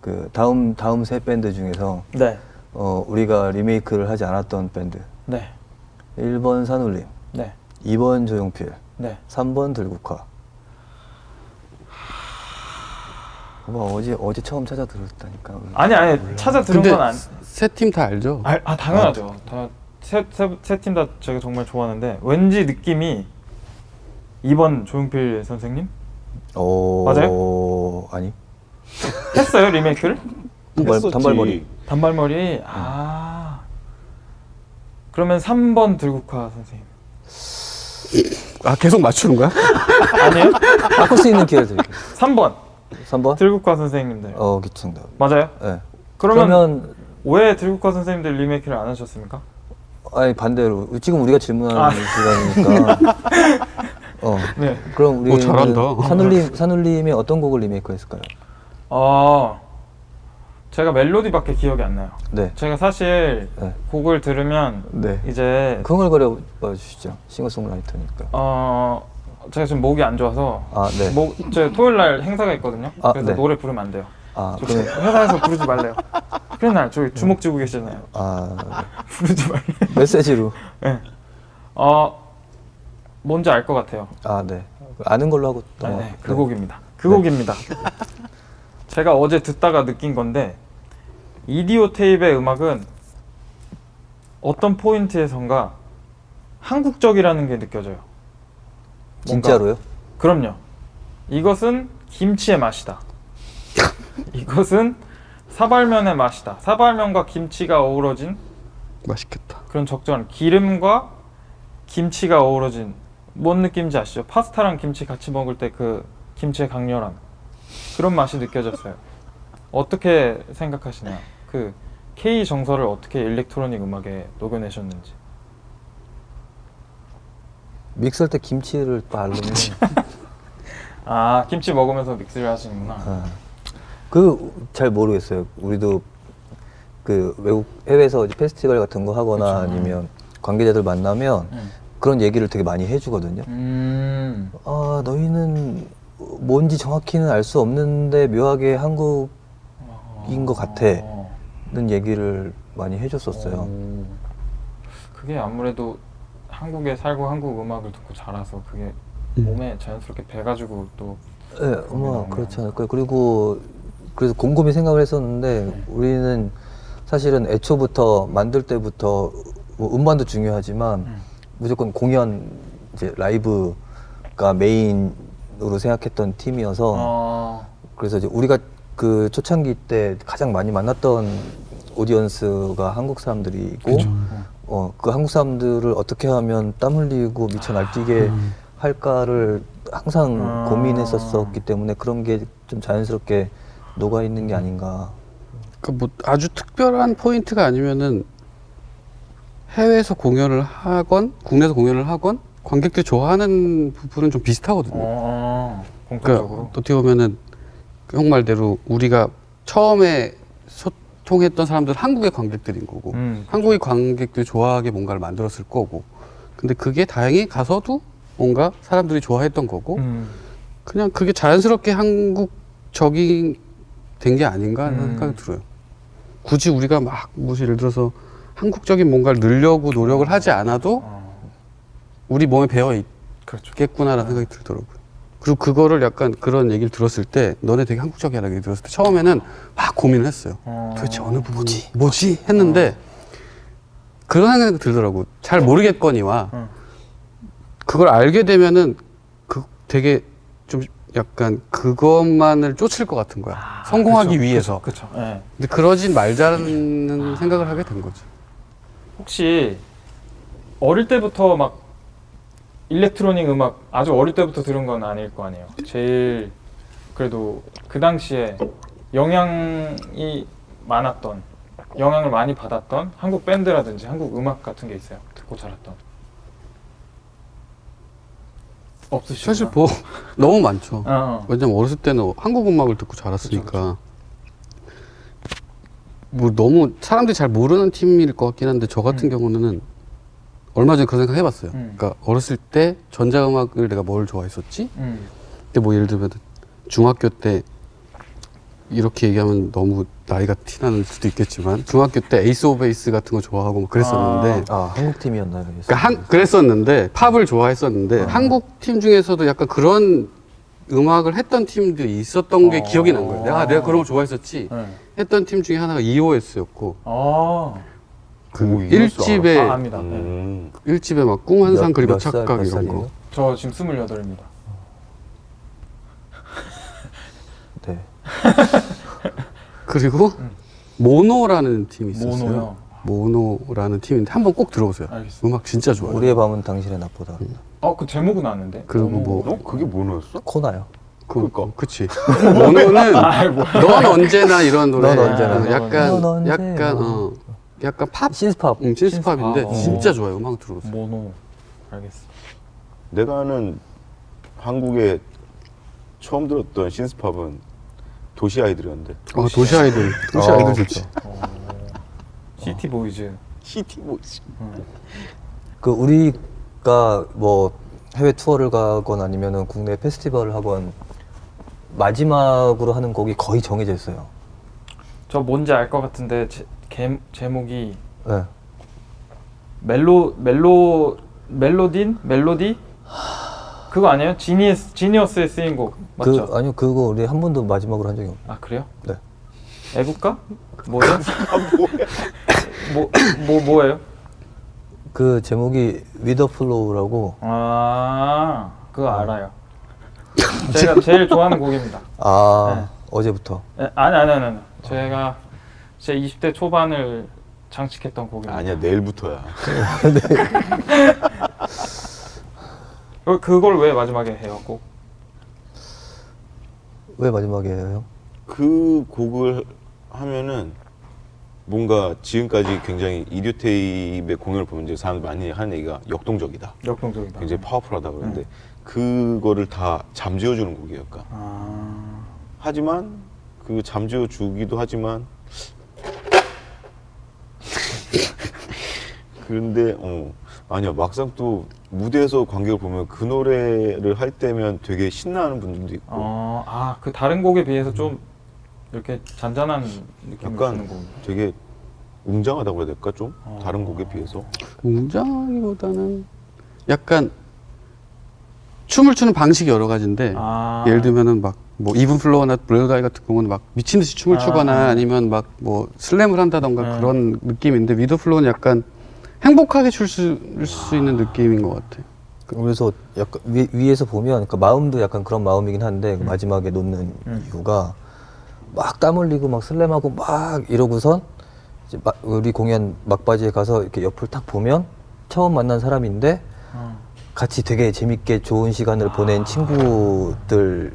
그 다음 다음 세 밴드 중에서 네. 어, 우리가 리메이크를 하지 않았던 밴드. 네. 일 번 산울림. 네. 이 번 조용필. 네. 삼 번 들국화. 봐 어제 어제 처음 찾아 들었다니까. 아니 아니 몰라. 찾아 들은 건 안. 세 팀 다 알죠? 아, 아 당연하죠. 아, 다. 세, 세, 세 팀 다 제가 정말 좋아하는데 왠지 느낌이 이 번 조용필 선생님? 오... 맞아요? 아니 했어요 리메이크를? 했었지. 단발머리 단발머리? 아 그러면 삼 번 들국화 선생님 아 계속 맞추는 거야? 아니요 바꿀 수 있는 기회를 드릴게요. 삼 번 삼 번? 들국화 선생님들 어 기춘다 맞아요? 네 그러면, 그러면 왜 들국화 선생님들 리메이크를 안 하셨습니까? 아니 반대로 지금 우리가 질문하는 아. 시간이니까 어 네. 그럼 우리 산울림 산울림이 어떤 곡을 리메이크했을까요? 어 제가 멜로디밖에 기억이 안 나요. 네. 제가 사실 네. 곡을 들으면 네. 이제 흥얼거려 봐주시죠. 싱어송라이터니까. 어 제가 지금 목이 안 좋아서 아, 네. 목, 제가 토요일 날 행사가 있거든요. 아, 그래서 네. 노래 부르면 안 돼요. 아, 그... 회사에서 부르지 말래요. 맨날 저기 주먹 쥐고 계시잖아요. 아... 부르지 말래요. 메시지로? 네. 어... 뭔지 알 것 같아요. 아, 네. 아는 걸로 하고... 또... 아, 네. 그 네. 곡입니다. 그 네. 곡입니다. 제가 어제 듣다가 느낀 건데 이디오테입의 음악은 어떤 포인트에선가 한국적이라는 게 느껴져요. 뭔가... 진짜로요? 그럼요. 이것은 김치의 맛이다. 이것은 사발면의 맛이다. 사발면과 김치가 어우러진 맛있겠다. 그런 적절한 기름과 김치가 어우러진, 뭔 느낌인지 아시죠? 파스타랑 김치 같이 먹을 때 그 김치의 강렬함, 그런 맛이 느껴졌어요. 어떻게 생각하시나요? 그 K 정서를 어떻게 일렉트로닉 음악에 녹여내셨는지. 믹스할 때 김치를 또 알리는. 아, 김치 먹으면서 믹스를 하시는구나. 아. 그 잘 모르겠어요. 우리도 그 외국 해외에서 페스티벌 같은 거 하거나 그쵸. 아니면 관계자들 만나면 음. 그런 얘기를 되게 많이 해주거든요. 음. 아, 너희는 뭔지 정확히는 알 수 없는데 묘하게 한국인 것 같아는 얘기를 많이 해줬었어요. 오. 그게 아무래도 한국에 살고 한국 음악을 듣고 자라서 그게 음. 몸에 자연스럽게 배가지고 또. 예, 네, 아마 그렇지 않을까요? 그리고 그래서 곰곰이 생각을 했었는데 네. 우리는 사실은 애초부터 만들 때부터 뭐 음반도 중요하지만 음. 무조건 공연, 이제 라이브가 메인으로 생각했던 팀이어서 어. 그래서 이제 우리가 그 초창기 때 가장 많이 만났던 오디언스가 한국 사람들이고 어, 그 한국 사람들을 어떻게 하면 땀 흘리고 미쳐 날뛰게 아. 할까를 항상 어. 고민했었기 때문에 그런 게 좀 자연스럽게 녹아 있는 게 아닌가. 그 뭐 아주 특별한 포인트가 아니면은 해외에서 공연을 하건 국내에서 공연을 하건 관객들이 좋아하는 부분은 좀 비슷하거든요. 아, 공통적으로. 그러니까 어떻게 보면은 형 말대로 우리가 처음에 소통했던 사람들은 한국의 관객들인 거고 음, 한국의 관객들이 좋아하게 뭔가를 만들었을 거고, 근데 그게 다행히 가서도 뭔가 사람들이 좋아했던 거고 음. 그냥 그게 자연스럽게 한국적인 된 게 아닌가 하는 음. 생각이 들어요. 굳이 우리가 막 무슨 예를 들어서 한국적인 뭔가를 늘려고 노력을 하지 않아도 어. 우리 몸에 배어 있겠구나라는 생각이 들더라고요. 그리고 그거를 약간 그런 얘기를 들었을 때, 너네 되게 한국적이라는 얘기를 들었을 때 처음에는 막 고민을 했어요. 어. 도대체 어느 부분이 뭐지? 뭐지? 했는데 어. 그런 생각이 들더라고요. 잘 모르겠거니와 어. 그걸 알게 되면은 그 되게 좀 약간 그것만을 쫓을 것 같은 거야. 아, 성공하기 그쵸, 위해서. 그쵸, 그쵸. 네. 근데 그러진 말자는 아. 생각을 하게 된 거죠. 혹시 어릴 때부터 막 일렉트로닉 음악 아주 어릴 때부터 들은 건 아닐 거 아니에요. 제일 그래도 그 당시에 영향이 많았던, 영향을 많이 받았던 한국 밴드라든지 한국 음악 같은 게 있어요? 듣고 자랐던. 없으시구나. 사실 뭐 너무 많죠. 어. 왜냐면 어렸을 때는 한국 음악을 듣고 자랐으니까. 그쵸, 그쵸. 뭐 너무 사람들이 잘 모르는 팀일 것 같긴 한데 저 같은 음. 경우는 얼마 전에 그런 생각 해봤어요. 음. 그러니까 어렸을 때 전자음악을 내가 뭘 좋아했었지? 음. 근데 뭐 예를 들면 중학교 때, 이렇게 얘기하면 너무 나이가 티나는 수도 있겠지만 중학교 때 에이스 오브 베이스 같은 거 좋아하고 막 그랬었는데 아, 아 한국 팀이었나요? 그러니까 한, 그랬었는데 팝을 좋아했었는데 아. 한국 팀 중에서도 약간 그런 음악을 했던 팀들이 있었던 게 아. 기억이 난 거예요. 내가, 아, 내가 그런 거 좋아했었지. 네. 했던 팀 중에 하나가 이오에스였고 아. 그 오, 일 집에 아, 압니다. 네. 음. 일 집에 막 꿈 한상 그리고 착각 몇 이런 거. 저 지금 스물여덟입니다. 네. 그리고 응. 모노라는 팀이 있었어요. 모노요? 모노라는 팀인데 한번 꼭 들어보세요. 알겠습니다. 음악 진짜 좋아요. 우리의 밤은 당신의 낮보다. 응. 아, 그 제목은 아는데. 그리고 뭐 모노? 그게 모노였어? 코나요. 그, 그러니까. 그치. 모노는 아, 넌 언제나 이런 노래. 넌 언제나. 아, 약간 넌 언제, 약간 어, 약간 팝. 신스팝. 응, 신스팝인데 신스팝. 진짜 좋아요. 음악 들어보세요. 모노. 알겠어. 내가 아는 한국에 처음 들었던 신스팝은 도시 아이돌이었는데. 아, 도시 아이돌. 도시 아이돌 아, 좋죠. 어... 시티 보이즈. 시티 보이즈. 음. 그 우리가 뭐 해외 투어를 가건 아니면은 국내 페스티벌을 하건 마지막으로 하는 곡이 거의 정해져 있어요. 저 뭔지 알 것 같은데 제, 게, 제목이 네. 멜로 멜로 멜로딘 멜로디 하... 그거 아니에요? 지니스 지니어스에 쓰인 곡 맞죠? 그, 아니요 그거 우리 한 번도 마지막으로 한 적이 없어요. 아 그래요? 네. 애국가? 뭐예요? 아, 뭐야? 뭐, 뭐 뭐예요? 그 제목이 위더 플로우라고. 아 그거 어. 알아요. 제가 제일 좋아하는 곡입니다. 아 네. 어제부터? 네, 아니 아니 아니 아니. 제가 제 이십 대 초반을 장식했던 곡입니다. 아니야 내일부터야. 네. 그걸 왜 마지막에 해요? 꼭? 왜 마지막에 해요? 그 곡을 하면은 뭔가 지금까지 굉장히 이디오테입의 공연을 보면 이제 사람들이 많이 하는 얘기가 역동적이다. 역동적이다. 굉장히 파워풀하다 그러는데 네. 그거를 다 잠재워주는 곡이에요. 그러니까. 아... 하지만 그 잠재워주기도 하지만 그런데 어 아니야 막상 또 무대에서 관객을 보면 그 노래를 할 때면 되게 신나는 분들도 있고 어, 아, 그 다른 곡에 비해서 좀 음. 이렇게 잔잔한 느낌이 드는 곡 되게 웅장하다고 해야 될까 좀? 어. 다른 곡에 비해서 웅장하기보다는 약간 춤을 추는 방식이 여러 가지인데 아. 예를 들면은 막 뭐 이븐 플로어나 블랙아이 같은 경우는 막 미친 듯이 춤을 아. 추거나 아니면 막 뭐 슬램을 한다던가 음. 그런 느낌인데 위더 플로어는 약간 행복하게 출 수 아. 있는 느낌인 것 같아요. 그래서 약간 위, 위에서 보면 그러니까 마음도 약간 그런 마음이긴 한데 음. 마지막에 놓는 음. 이유가 막 땀 흘리고 막 슬램하고 막 이러고선 이제 막 우리 공연 막바지에 가서 이렇게 옆을 딱 보면 처음 만난 사람인데 음. 같이 되게 재밌게 좋은 시간을 아. 보낸 친구들이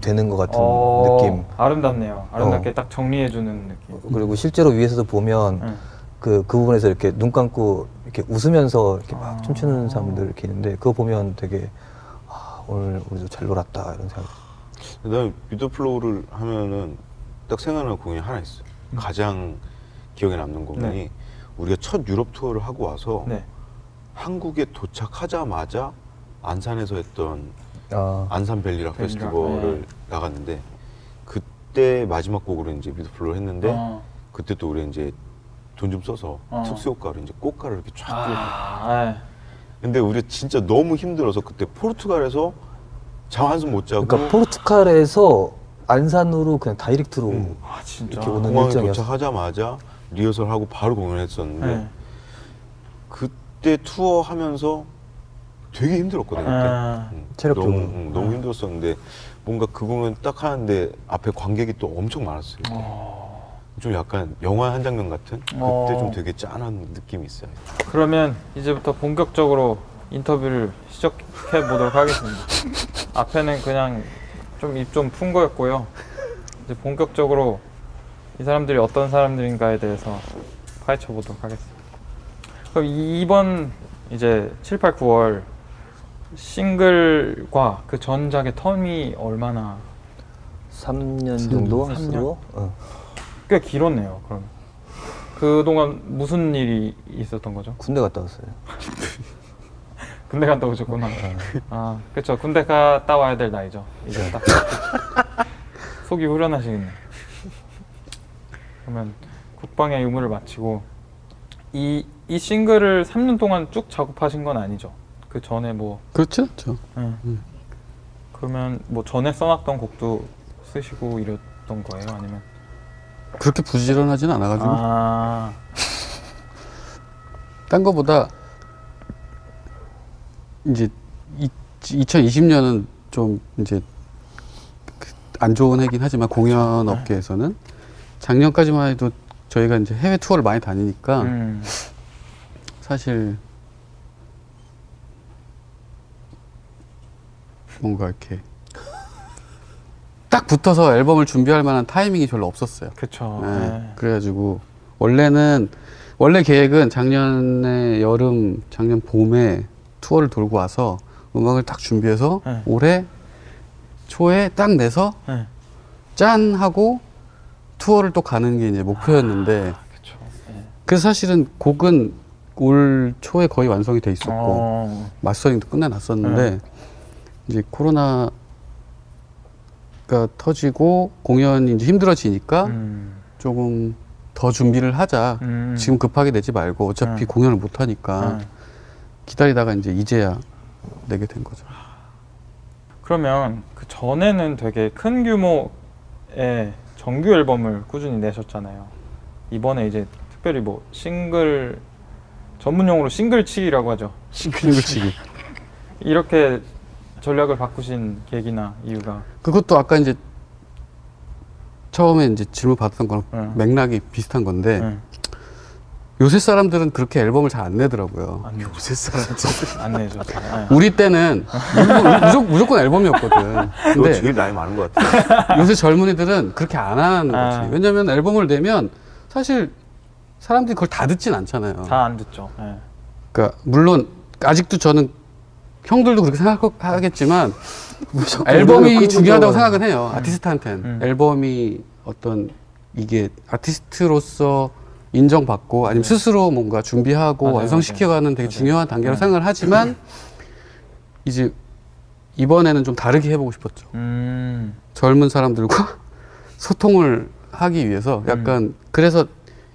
되는 것 같은 어, 느낌. 아름답네요. 아름답게 어. 딱 정리해주는 느낌. 그리고 실제로 위에서도 보면 음. 그, 그 부분에서 이렇게 눈 감고 이렇게 웃으면서 이렇게 막 아. 춤추는 사람들 이렇게 있는데 그거 보면 되게 아, 오늘 우리도 잘 놀았다 이런 생각. 난 위더 플로우를 하면은 딱 생각나는 공연이 하나 있어요. 음. 가장 기억에 남는 공연이 네. 우리가 첫 유럽 투어를 하고 와서 네. 한국에 도착하자마자 안산에서 했던 아. 안산벨리락 페스티벌을 네. 나갔는데 그때 마지막 곡으로 이제 위더 플로우를 했는데 아. 그때 또 우리 이제 돈 좀 써서 어. 특수효과로 이제 꽃가루 이렇게 쫙 뿌려. 아, 근데 우리 진짜 너무 힘들어서 그때 포르투갈에서 잠 한숨 못 자고. 그러니까 포르투갈에서 안산으로 그냥 다이렉트로 음. 아, 진짜? 이렇게 오는 공항에 일정이었어. 도착하자마자 리허설하고 바로 공연했었는데 네. 그때 투어 하면서 되게 힘들었거든요. 아, 응. 체력적으로 너무, 응, 너무 아. 힘들었었는데 뭔가 그 공연 딱 하는데 앞에 관객이 또 엄청 많았어요. 어. 좀 약간 영화 한 장면 같은? 그때 어... 좀 되게 짠한 느낌이 있어요. 그러면 이제부터 본격적으로 인터뷰를 시작해 보도록 하겠습니다. 앞에는 그냥 좀 입 좀 푼 거였고요. 이제 본격적으로 이 사람들이 어떤 사람들인가에 대해서 파헤쳐 보도록 하겠습니다. 그럼 이번 이제 칠, 팔, 구월 싱글과 그 전작의 텀이 얼마나? 삼 년 정도? 삼 년? 어. 꽤 길었네요. 그럼 그동안 무슨 일이 있었던 거죠? 군대 갔다 왔어요. 군대 갔다 오셨구나. 아, 그렇죠. 군대 갔다 와야 될 나이죠. 이제 딱 속이 후련하시겠네. 그러면 국방의 의무를 마치고 이, 이 싱글을 삼 년 동안 쭉 작업하신 건 아니죠? 그 전에 뭐 그렇죠. 저. 응. 음. 그러면 뭐 전에 써놨던 곡도 쓰시고 이랬던 거예요? 아니면 그렇게 부지런하진 않아가지고 아 딴 거보다 이제 이, 이천이십 년은 좀 이제 안 좋은 해긴 하지만 공연 업계에서는 작년까지만 해도 저희가 이제 해외 투어를 많이 다니니까 음. 사실 뭔가 이렇게 딱 붙어서 앨범을 준비할 만한 타이밍이 별로 없었어요. 그쵸. 네. 그래가지고 원래는 원래 계획은 작년에 여름, 작년 봄에 투어를 돌고 와서 음악을 딱 준비해서 네. 올해 초에 딱 내서 네. 짠 하고 투어를 또 가는 게 이제 목표였는데 아, 그쵸. 네. 그래서 사실은 곡은 올 초에 거의 완성이 돼 있었고 어. 마스터링도 끝내놨었는데 네. 이제 코로나 가 터지고 공연이 이제 힘들어지니까 음. 조금 더 준비를 하자. 음. 지금 급하게 내지 말고 어차피 음. 공연을 못 하니까 음. 기다리다가 이제 이제야 내게 된 거죠. 그러면 그 전에는 되게 큰 규모의 정규 앨범을 꾸준히 내셨잖아요. 이번에 이제 특별히 뭐 싱글, 전문용어로 싱글치기라고 하죠. 싱글치기. 이렇게 전략을 바꾸신 계기나 이유가? 그것도 아까 이제 처음에 이제 질문 받았던 거랑 네. 맥락이 비슷한 건데 네. 요새 사람들은 그렇게 앨범을 잘 안 내더라고요. 안 요새 사람들은 안 내죠. 우리 때는 무조건, 무조건 앨범이었거든. 근데 지금 나이 많은 것 같아. 요새 젊은이들은 그렇게 안 하는 거지. 아. 왜냐면 앨범을 내면 사실 사람들이 그걸 다 듣진 않잖아요. 다 안 듣죠. 네. 그러니까 물론 아직도 저는 형들도 그렇게 생각하겠지만 앨범이 중요하다고 생각은 해요. 음. 아티스트한테는 음. 앨범이 어떤 이게 아티스트로서 인정받고 아니면 네. 스스로 뭔가 준비하고 맞아요. 완성시켜가는 되게 맞아요. 중요한 단계로 생각을 하지만 음. 이제 이번에는 좀 다르게 해보고 싶었죠. 음. 젊은 사람들과 소통을 하기 위해서 약간 음. 그래서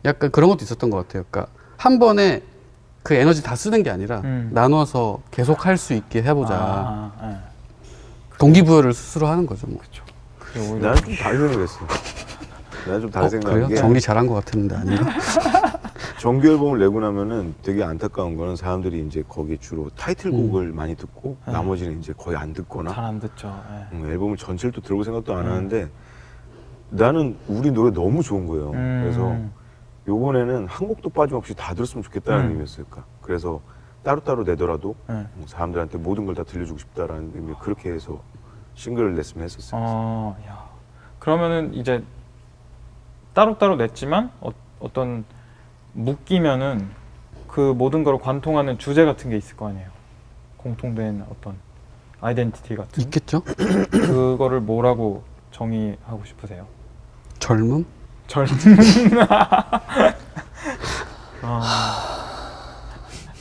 약간 그런 것도 있었던 것 같아요. 그러니까 한 번에 그 에너지 다 쓰는 게 아니라 음. 나눠서 계속 할 수 있게 해보자. 아, 네. 동기부여를 스스로 하는 거죠. 뭐. 그쵸. 나는 좀 다르게 생각했어. 나는 좀 다르게 어, 생각한 게 정리 잘한 것 같았는데 아닌가? 정규 앨범을 내고 나면은 되게 안타까운 거는 사람들이 이제 거기 주로 타이틀곡을 음. 많이 듣고 네. 나머지는 이제 거의 안 듣거나 잘 안 듣죠. 네. 음, 앨범을 전체를 또 들어볼 생각도 안 음. 하는데 나는 우리 노래 너무 좋은 거예요. 음. 그래서 요번에는 한 곡도 빠짐없이 다 들었으면 좋겠다는 음. 의미였을까. 그래서 따로따로 내더라도 음. 사람들한테 모든 걸 다 들려주고 싶다라는 의미로 그렇게 해서 싱글을 냈으면 했었어요. 아, 야. 그러면은 이제 따로따로 냈지만 어, 어떤 묶이면은 그 모든 걸 관통하는 주제 같은 게 있을 거 아니에요. 공통된 어떤 아이덴티티 같은. 있겠죠. 그거를 뭐라고 정의하고 싶으세요? 젊음? 젊은 어.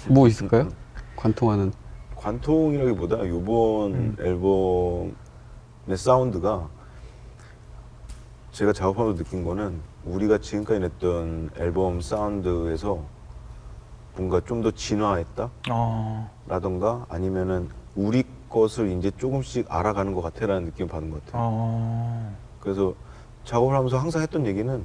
뭐 있을까요? 관통하는 관통이라기보다 이번 음. 앨범의 사운드가 제가 작업하면서 느낀 거는 우리가 지금까지 냈던 앨범 사운드에서 뭔가 좀 더 진화했다? 어. 라던가 아니면은 우리 것을 이제 조금씩 알아가는 것 같아라는 느낌을 받은 것 같아요. 어. 그래서 작업을 하면서 항상 했던 얘기는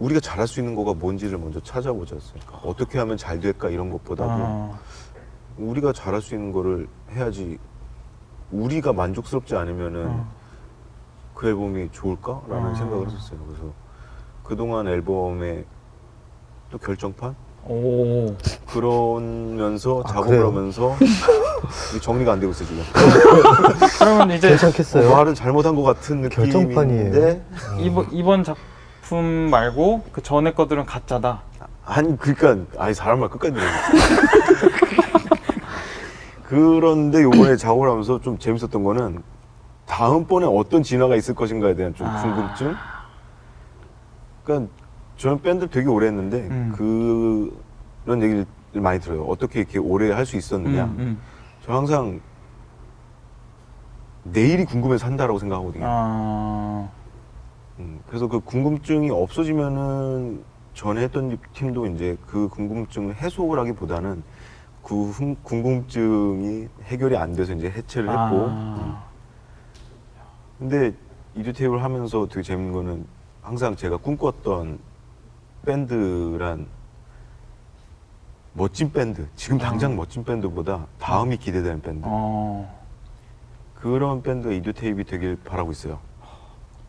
우리가 잘할 수 있는 거가 뭔지를 먼저 찾아보자였어요. 어떻게 하면 잘 될까 이런 것보다도 아. 우리가 잘할 수 있는 거를 해야지 우리가 만족스럽지 않으면은 아. 그 앨범이 좋을까라는 아. 생각을 했었어요. 그래서 그동안 앨범의 또 결정판? 오. 그러면서 아, 작업을 그래요? 하면서 정리가 안 되고 있어요 지금. 그러면 이제 괜찮겠어요? 말을 잘못한 것 같은 느낌인데 결정판이에요. 이번, 이번 작품 말고 그 전에 것들은 가짜다. 아니 그러니까 아니 사람 말 끝까지 그런데 이번에 작업을 하면서 좀 재밌었던 거는 다음번에 어떤 진화가 있을 것인가에 대한 좀 궁금증? 아. 그러니까 저는 밴드를 되게 오래 했는데 음. 그... 그런 얘기를 많이 들어요. 어떻게 이렇게 오래 할 수 있었느냐. 음, 음. 저 항상 내일이 궁금해서 한다라고 생각하거든요. 아... 음, 그래서 그 궁금증이 없어지면은 전에 했던 팀도 이제 그 궁금증을 해소를 하기보다는 그 흥, 궁금증이 해결이 안 돼서 이제 해체를 했고. 아... 음. 근데 이디오테입을 하면서 되게 재밌는 거는 항상 제가 꿈꿨던 밴드란 멋진 밴드, 지금 당장 어. 멋진 밴드보다 다음이 기대되는 밴드 어. 그런 밴드가 이디오테입이 되길 바라고 있어요.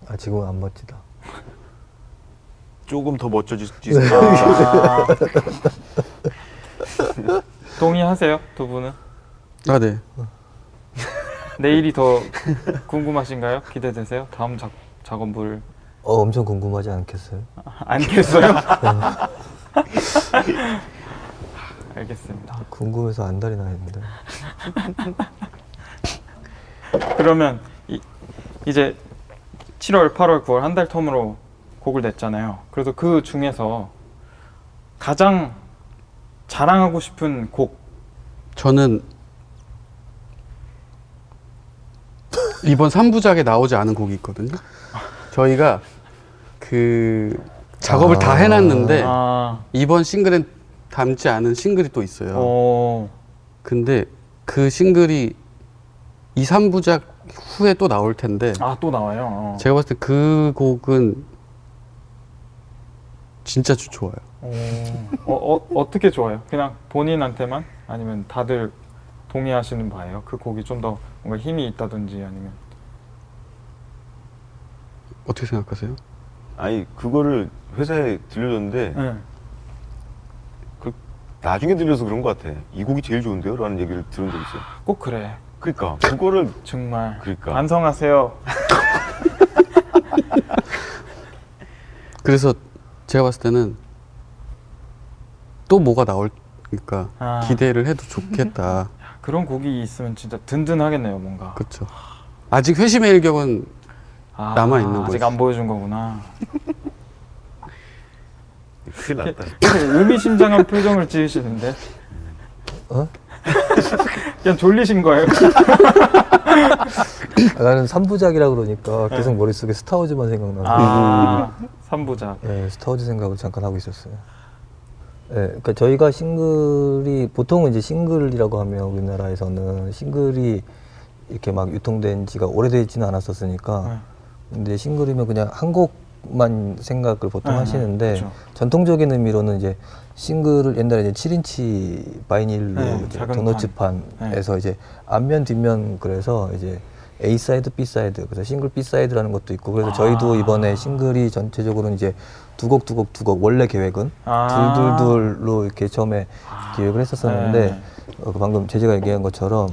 아 지금은 안 멋지다. 조금 더 멋져질지 아. 동의하세요? 두 분은? 아 네. 내일이 더 궁금하신가요? 기대되세요? 다음 작, 작업물 어 엄청 궁금하지 않겠어요? 아, 않겠어요? 알겠습니다. 아, 궁금해서 안달이 나는데. 그러면 이, 이제 칠월, 팔월, 구월 한 달 텀으로 곡을 냈잖아요. 그래서 그 중에서 가장 자랑하고 싶은 곡. 저는 이번 삼 부작에 나오지 않은 곡이 있거든요. 저희가 그 작업을 아 다 해놨는데 아 이번 싱글엔 담지 않은 싱글이 또 있어요. 오. 근데 그 싱글이 이, 삼 부작 후에 또 나올 텐데. 아, 또 나와요? 어. 제가 봤을 때 그 곡은 진짜 좋아요. 어, 어, 어떻게 좋아요? 그냥 본인한테만? 아니면 다들 동의하시는 바예요? 그 곡이 좀 더 뭔가 힘이 있다든지 아니면? 어떻게 생각하세요? 아니, 그거를 회사에 들려줬는데 네. 그, 나중에 들려서 그런 것 같아. 이 곡이 제일 좋은데요? 라는 얘기를 들은 적 있어요. 꼭 그래. 그러니까 그거를 정말 그러니까. 반성하세요. 그래서 제가 봤을 때는 또 뭐가 나올까 아. 기대를 해도 좋겠다. 그런 곡이 있으면 진짜 든든하겠네요, 뭔가. 그렇죠. 아직 회심의 일격은 아, 남아 있는 거지. 아직 거지. 안 보여준 거구나. 큰일 났다. 의미심장한 표정을 지으시는데. 어? 그냥 졸리신 거예요? 아, 나는 삼 부작이라 그러니까 계속 네. 머릿속에 스타워즈만 생각나서 아, 삼 부작 네, 스타워즈 생각을 잠깐 하고 있었어요. 네, 그러니까 저희가 싱글이 보통은 이제 싱글이라고 하면 우리나라에서는 싱글이 이렇게 막 유통된 지가 오래되지는 않았었으니까 근데 싱글이면 그냥 한 곡만 생각을 보통 네, 하시는데 그렇죠. 전통적인 의미로는 이제 싱글을 옛날에 이제 칠 인치 바이닐로 네, 도너츠판에서 네. 이제 앞면 뒷면 그래서 이제 A 사이드, B 사이드 그래서 싱글 B 사이드라는 것도 있고 그래서 아 저희도 이번에 싱글이 전체적으로 이제 두 곡 두 곡 두 곡 원래 계획은 아 둘둘둘로 이렇게 처음에 아 기획을 했었었는데 네. 어, 방금 제제가 얘기한 것처럼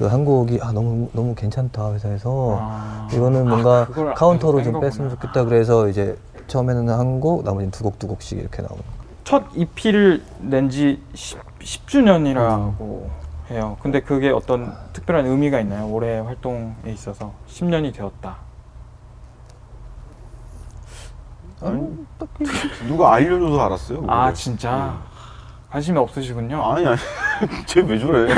그 한 곡이 아 너무 너무 괜찮다 회사에서 아 이거는 뭔가 아, 카운터로 좀 뺐으면 좋겠다 그래서 이제 처음에는 한 곡 나머지는 두 곡 두 곡씩 이렇게 나오는. 첫 이피를 낸 지 십 주년이라고 음. 해요. 근데 그게 어떤 특별한 의미가 있나요? 올해 활동에 있어서 십 년이 되었다. 아니, 딱히 누가 알려줘서 알았어요. 그걸. 아 진짜? 음. 관심이 없으시군요. 아니 아니, 쟤 왜 저래?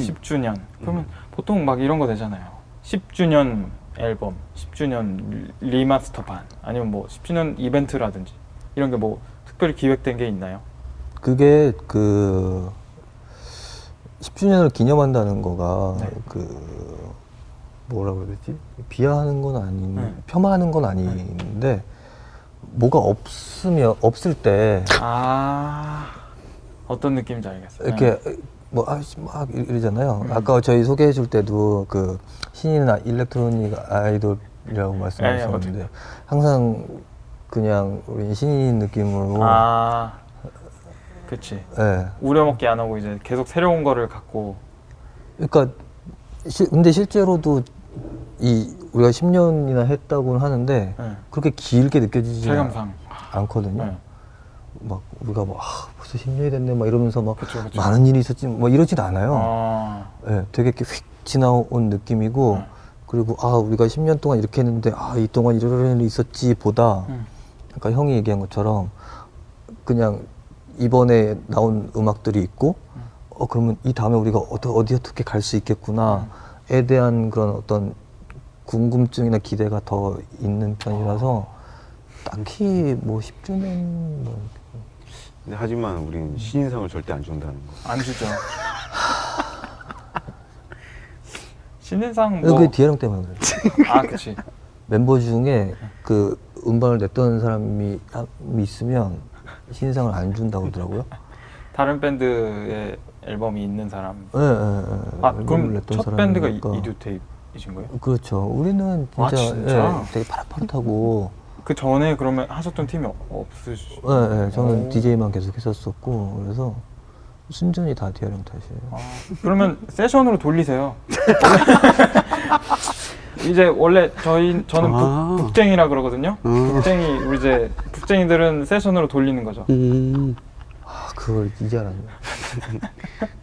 십 주년. 그러면 음. 보통 막 이런 거 되잖아요. 십 주년 앨범, 십 주년 리마스터판, 아니면 뭐 십 주년 이벤트라든지 이런 게 뭐 특별히 기획된 게 있나요? 그게 그 십 주년을 기념한다는 거가 네. 그 뭐라 그러지? 비하하는 건 아닌, 네. 폄하하는 건 아닌데 네. 뭐가 없으면 없을 때 아 어떤 느낌인지 알겠어요. 이렇게 네. 뭐 아씨 막 이러잖아요. 음. 아까 저희 소개해 줄 때도 그 신인 일렉트로닉 아이돌이라고 말씀하셨는데 에이, 항상 그냥 우리 신인 느낌으로 아 그렇지. 네. 우려먹기 안 하고 이제 계속 새로운 거를 갖고. 그러니까 시, 근데 실제로도 이 우리가 십 년이나 했다고는 하는데 네. 그렇게 길게 느껴지지 않거든요. 네. 막 우리가 막 아, 벌써 십 년이 됐네 막 이러면서 막 그쵸, 그쵸. 많은 일이 있었지 뭐 이러진 않아요. 아. 네, 되게 이렇게 휙 지나온 느낌이고 네. 그리고 아 우리가 십 년 동안 이렇게 했는데 아 이 동안 이런 일이 있었지 보다 음. 아까 형이 얘기한 것처럼 그냥 이번에 나온 음악들이 있고 음. 어 그러면 이 다음에 우리가 어디, 어디 어떻게 갈 수 있겠구나에 음. 대한 그런 어떤 궁금증이나 기대가 더 있는 편이라서 어. 딱히 뭐 십 주년 뭐. 근데 하지만 우리는 신인상을 절대 안 준다는 거. 안 주죠. 신인상 뭐. 그게 디아령 때문에 그래. 아, 그치. 멤버 중에 그 음반을 냈던 사람이 있으면 신인상을 안 준다고 하더라고요. 다른 밴드의 앨범이 있는 사람. 네, 네, 네. 아, 그럼 첫 밴드가 이디오테입이신 거예요? 그렇죠. 우리는 진짜, 아, 진짜? 예, 되게 파릇파릇하고. 그 전에 그러면 하셨던 팀이 없으시죠? 네, 네. 저는 오. 디제이만 계속 했었었고 그래서 순전히 다 디아령 탓이에요. 아, 그러면 세션으로 돌리세요. 이제 원래 저희 저는 아. 북, 북쟁이라 그러거든요. 음. 북쟁이 우리 이제 북쟁이들은 세션으로 돌리는 거죠. 음. 아 그걸 이제 알았네.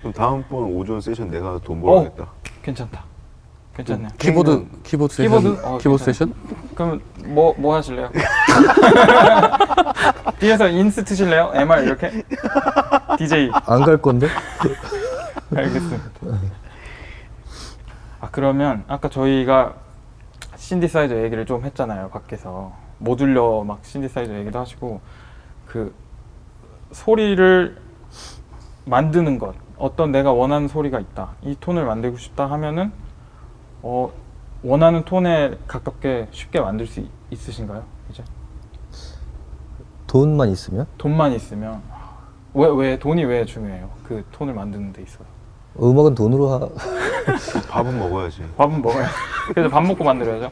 그럼 다음번 오존 세션 내가 돈 벌어야겠다. 어, 괜찮다. 괜찮네요. 키보드, 키보드 세션? 키보드, 어, 키보드 세션? 그럼 뭐, 뭐 하실래요? 뒤에서 인스 트실래요? 엠알 이렇게? 디제이. 안 갈 건데? 알겠습니다. 그러면 아까 저희가 신디사이저 얘기를 좀 했잖아요. 밖에서 모듈러 막 신디사이저 얘기도 하시고, 그 소리를 만드는 것, 어떤 내가 원하는 소리가 있다, 이 톤을 만들고 싶다 하면은 어, 원하는 톤에 가깝게 쉽게 만들 수 있으신가요? 이제 돈만 있으면? 돈만 있으면. 왜, 왜 돈이 왜 중요해요? 그 톤을 만드는 데 있어요. 음악은 돈으로 하... 밥은 먹어야지. 밥은 먹어야지. 그래서 밥 먹고 만들어야죠.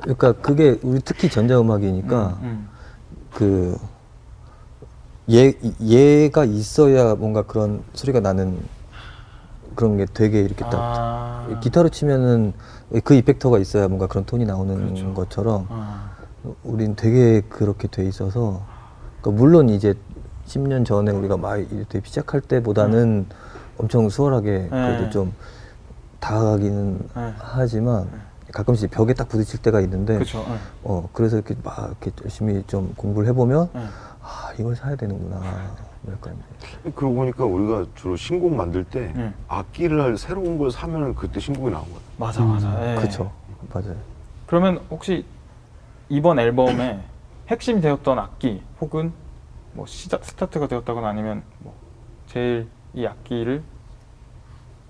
그러니까 그게 우리 특히 전자음악이니까 음, 음. 그 얘, 얘가 있어야 뭔가 그런 소리가 나는 그런 게 되게 이렇게 딱 아... 기타로 치면은 그 이펙터가 있어야 뭔가 그런 톤이 나오는 그렇죠. 것처럼 아... 우린 되게 그렇게 돼 있어서, 그러니까 물론 이제 십 년 전에 우리가 막 이렇게 시작할 때보다는 음. 엄청 수월하게 그래도 네. 좀 다가가기는 네. 하지만 가끔씩 벽에 딱 부딪힐 때가 있는데 그쵸, 네. 어, 그래서 이렇게 막 이렇게 열심히 좀 공부를 해보면 네. 아 이걸 사야 되는구나. 그러니까. 그러고 보니까 우리가 주로 신곡 만들 때 네. 악기를 할 새로운 걸 사면 그때 신곡이 나온 거예요. 맞아 맞아. 음, 네. 그렇죠. 맞아요. 그러면 혹시 이번 앨범에 핵심 되었던 악기 혹은 뭐 시자, 스타트가 되었다거나 아니면 뭐 제일 이 악기를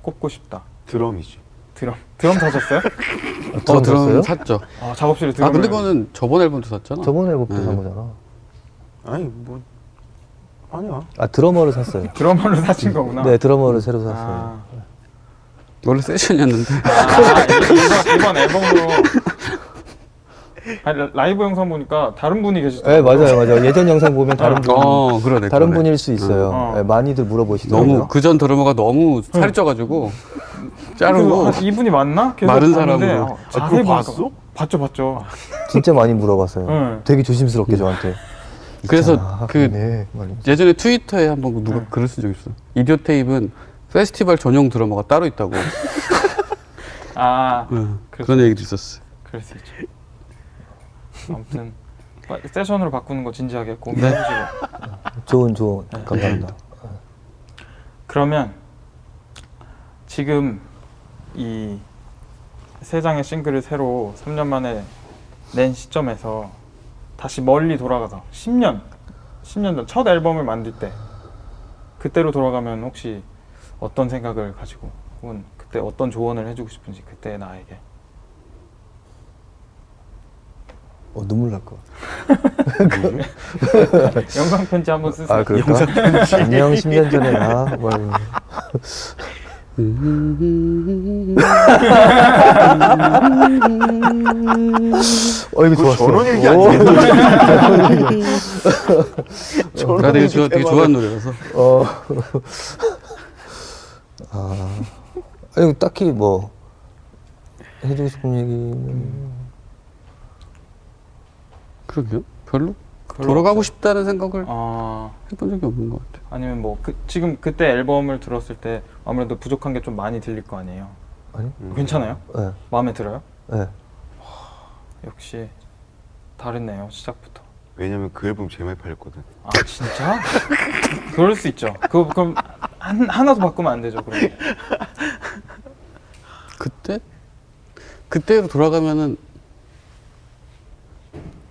꼽고 싶다. 드럼이죠. 드럼. 드럼 사셨어요? 아, 드럼, 어, 드럼 샀죠. 아, 작업실에 드럼을. 아, 근데 그거는 저번 앨범도 샀잖아. 저번 앨범도 네. 산 거잖아. 아니, 뭐 아니야. 아, 드러머를 샀어요. 드러머를 사신 거구나. 네, 드러머를 음. 새로 샀어요. 아. 원래 세션이었는데. 아, 이번, 이번 앨범으로. 아니, 라이브 영상 보니까 다른 분이 계시더라고요. 네, 맞아요, 맞아요. 예전 영상 보면 다른 분, 어, 그러네, 다른 그러네. 분일 수 있어요. 어. 네, 많이들 물어보시더라고요. 너무 그전 드러머가 너무 살이 쪄가지고 자르고 이분이 맞나? 계속 마른 사람으로. 아, 그거 봤어? 봤죠, 봤죠. 진짜 많이 물어봤어요. 네. 되게 조심스럽게 저한테. 그래서 있잖아, 그 네, 예전에 트위터에 한번 누가 네. 글을 쓴 적이 있어. 이디오테입은 페스티벌 전용 드러머가 따로 있다고. 아, 네, 그런 얘기도 있었어. 그럴 수 있죠. 아무튼 세션으로 바꾸는 거 진지하게 고민해보시고. 네. 좋은 좋은 네. 감사합니다. 그러면 지금 이 세 장의 싱글을 새로 삼 년 만에 낸 시점에서 다시 멀리 돌아가서 십 년 십 년 전 첫 앨범을 만들 때 그때로 돌아가면 혹시 어떤 생각을 가지고 혹은 그때 어떤 조언을 해주고 싶은지 그때 나에게. 어, 눈물 날 거. 영상 편지 한번 쓰세요. 아, 그럴까? 영상 편지. 안녕, 십 년 전에 나. 어, 이거 좋았어. 저런 얘기 아니야. 나 되게, 좋아, 되게 좋아하는 노래라서. 어. 아. 아니, 딱히 뭐, 해주고 싶은 얘기는. 그러게요. 별로, 별로 돌아가고 없어요. 싶다는 생각을 아... 해본 적이 없는 것 같아요. 아니면 뭐 그, 지금 그때 앨범을 들었을 때 아무래도 부족한 게 좀 많이 들릴 거 아니에요? 아니 음. 괜찮아요? 네. 마음에 들어요? 네. 와, 역시 다르네요. 시작부터. 왜냐면 그 앨범 제일 많이 팔렸거든. 아 진짜? 그럴 수 있죠. 그거, 그럼 한, 하나도 바꾸면 안 되죠. 그러면. 그때? 그때로 돌아가면은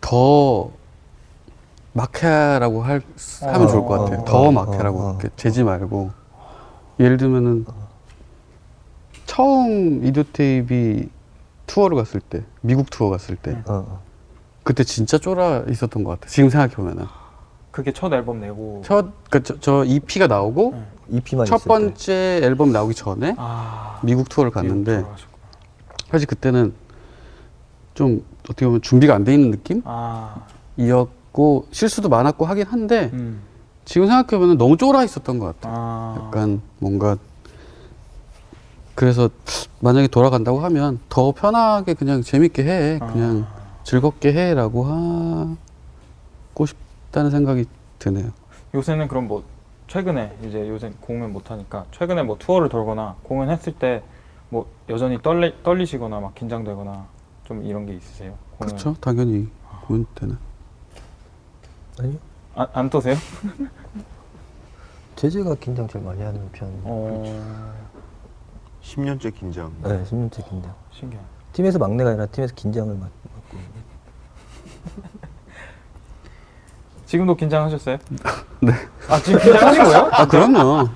더 막혀라고 할, 하면 어, 좋을 것 같아요. 어, 더 막혀라고 어, 어, 재지 말고. 예를 들면은 처음 이디오테입이 투어를 갔을 때, 미국 투어 갔을 때 어. 그때 진짜 쫄아 있었던 것 같아요. 지금 생각해보면은. 그게 첫 앨범 내고 첫, 그러니까 저, 저 이피가 나오고 응. 이피만 첫 번째 때. 앨범 나오기 전에 아, 미국 투어를 갔는데 미국 사실 그때는 좀 어떻게 보면 준비가 안 돼 있는 느낌이었고 아. 실수도 많았고 하긴 한데 음. 지금 생각해보면 너무 쫄아 있었던 것 같아요. 아. 약간 뭔가 그래서 만약에 돌아간다고 하면 더 편하게 그냥 재밌게 해. 아. 그냥 즐겁게 해 라고 하고 싶다는 생각이 드네요. 요새는 그럼 뭐 최근에 이제 요새 공연 못하니까 최근에 뭐 투어를 돌거나 공연했을 때 뭐 여전히 떨리, 떨리시거나 막 긴장되거나 좀 이런 게 있으세요? 그렇죠. 당연히 공연 때는. 아니요. 아, 안 떠세요? 제제가 긴장 제일 많이 하는 편. 어... 십 년째 긴장. 네, 십 년째 긴장. 신기하네. 팀에서 막내가 아니라 팀에서 긴장을 맡, 맡고 지금도 긴장하셨어요? 네. 아, 지금 긴장하신 거예요? 아, 그럼요.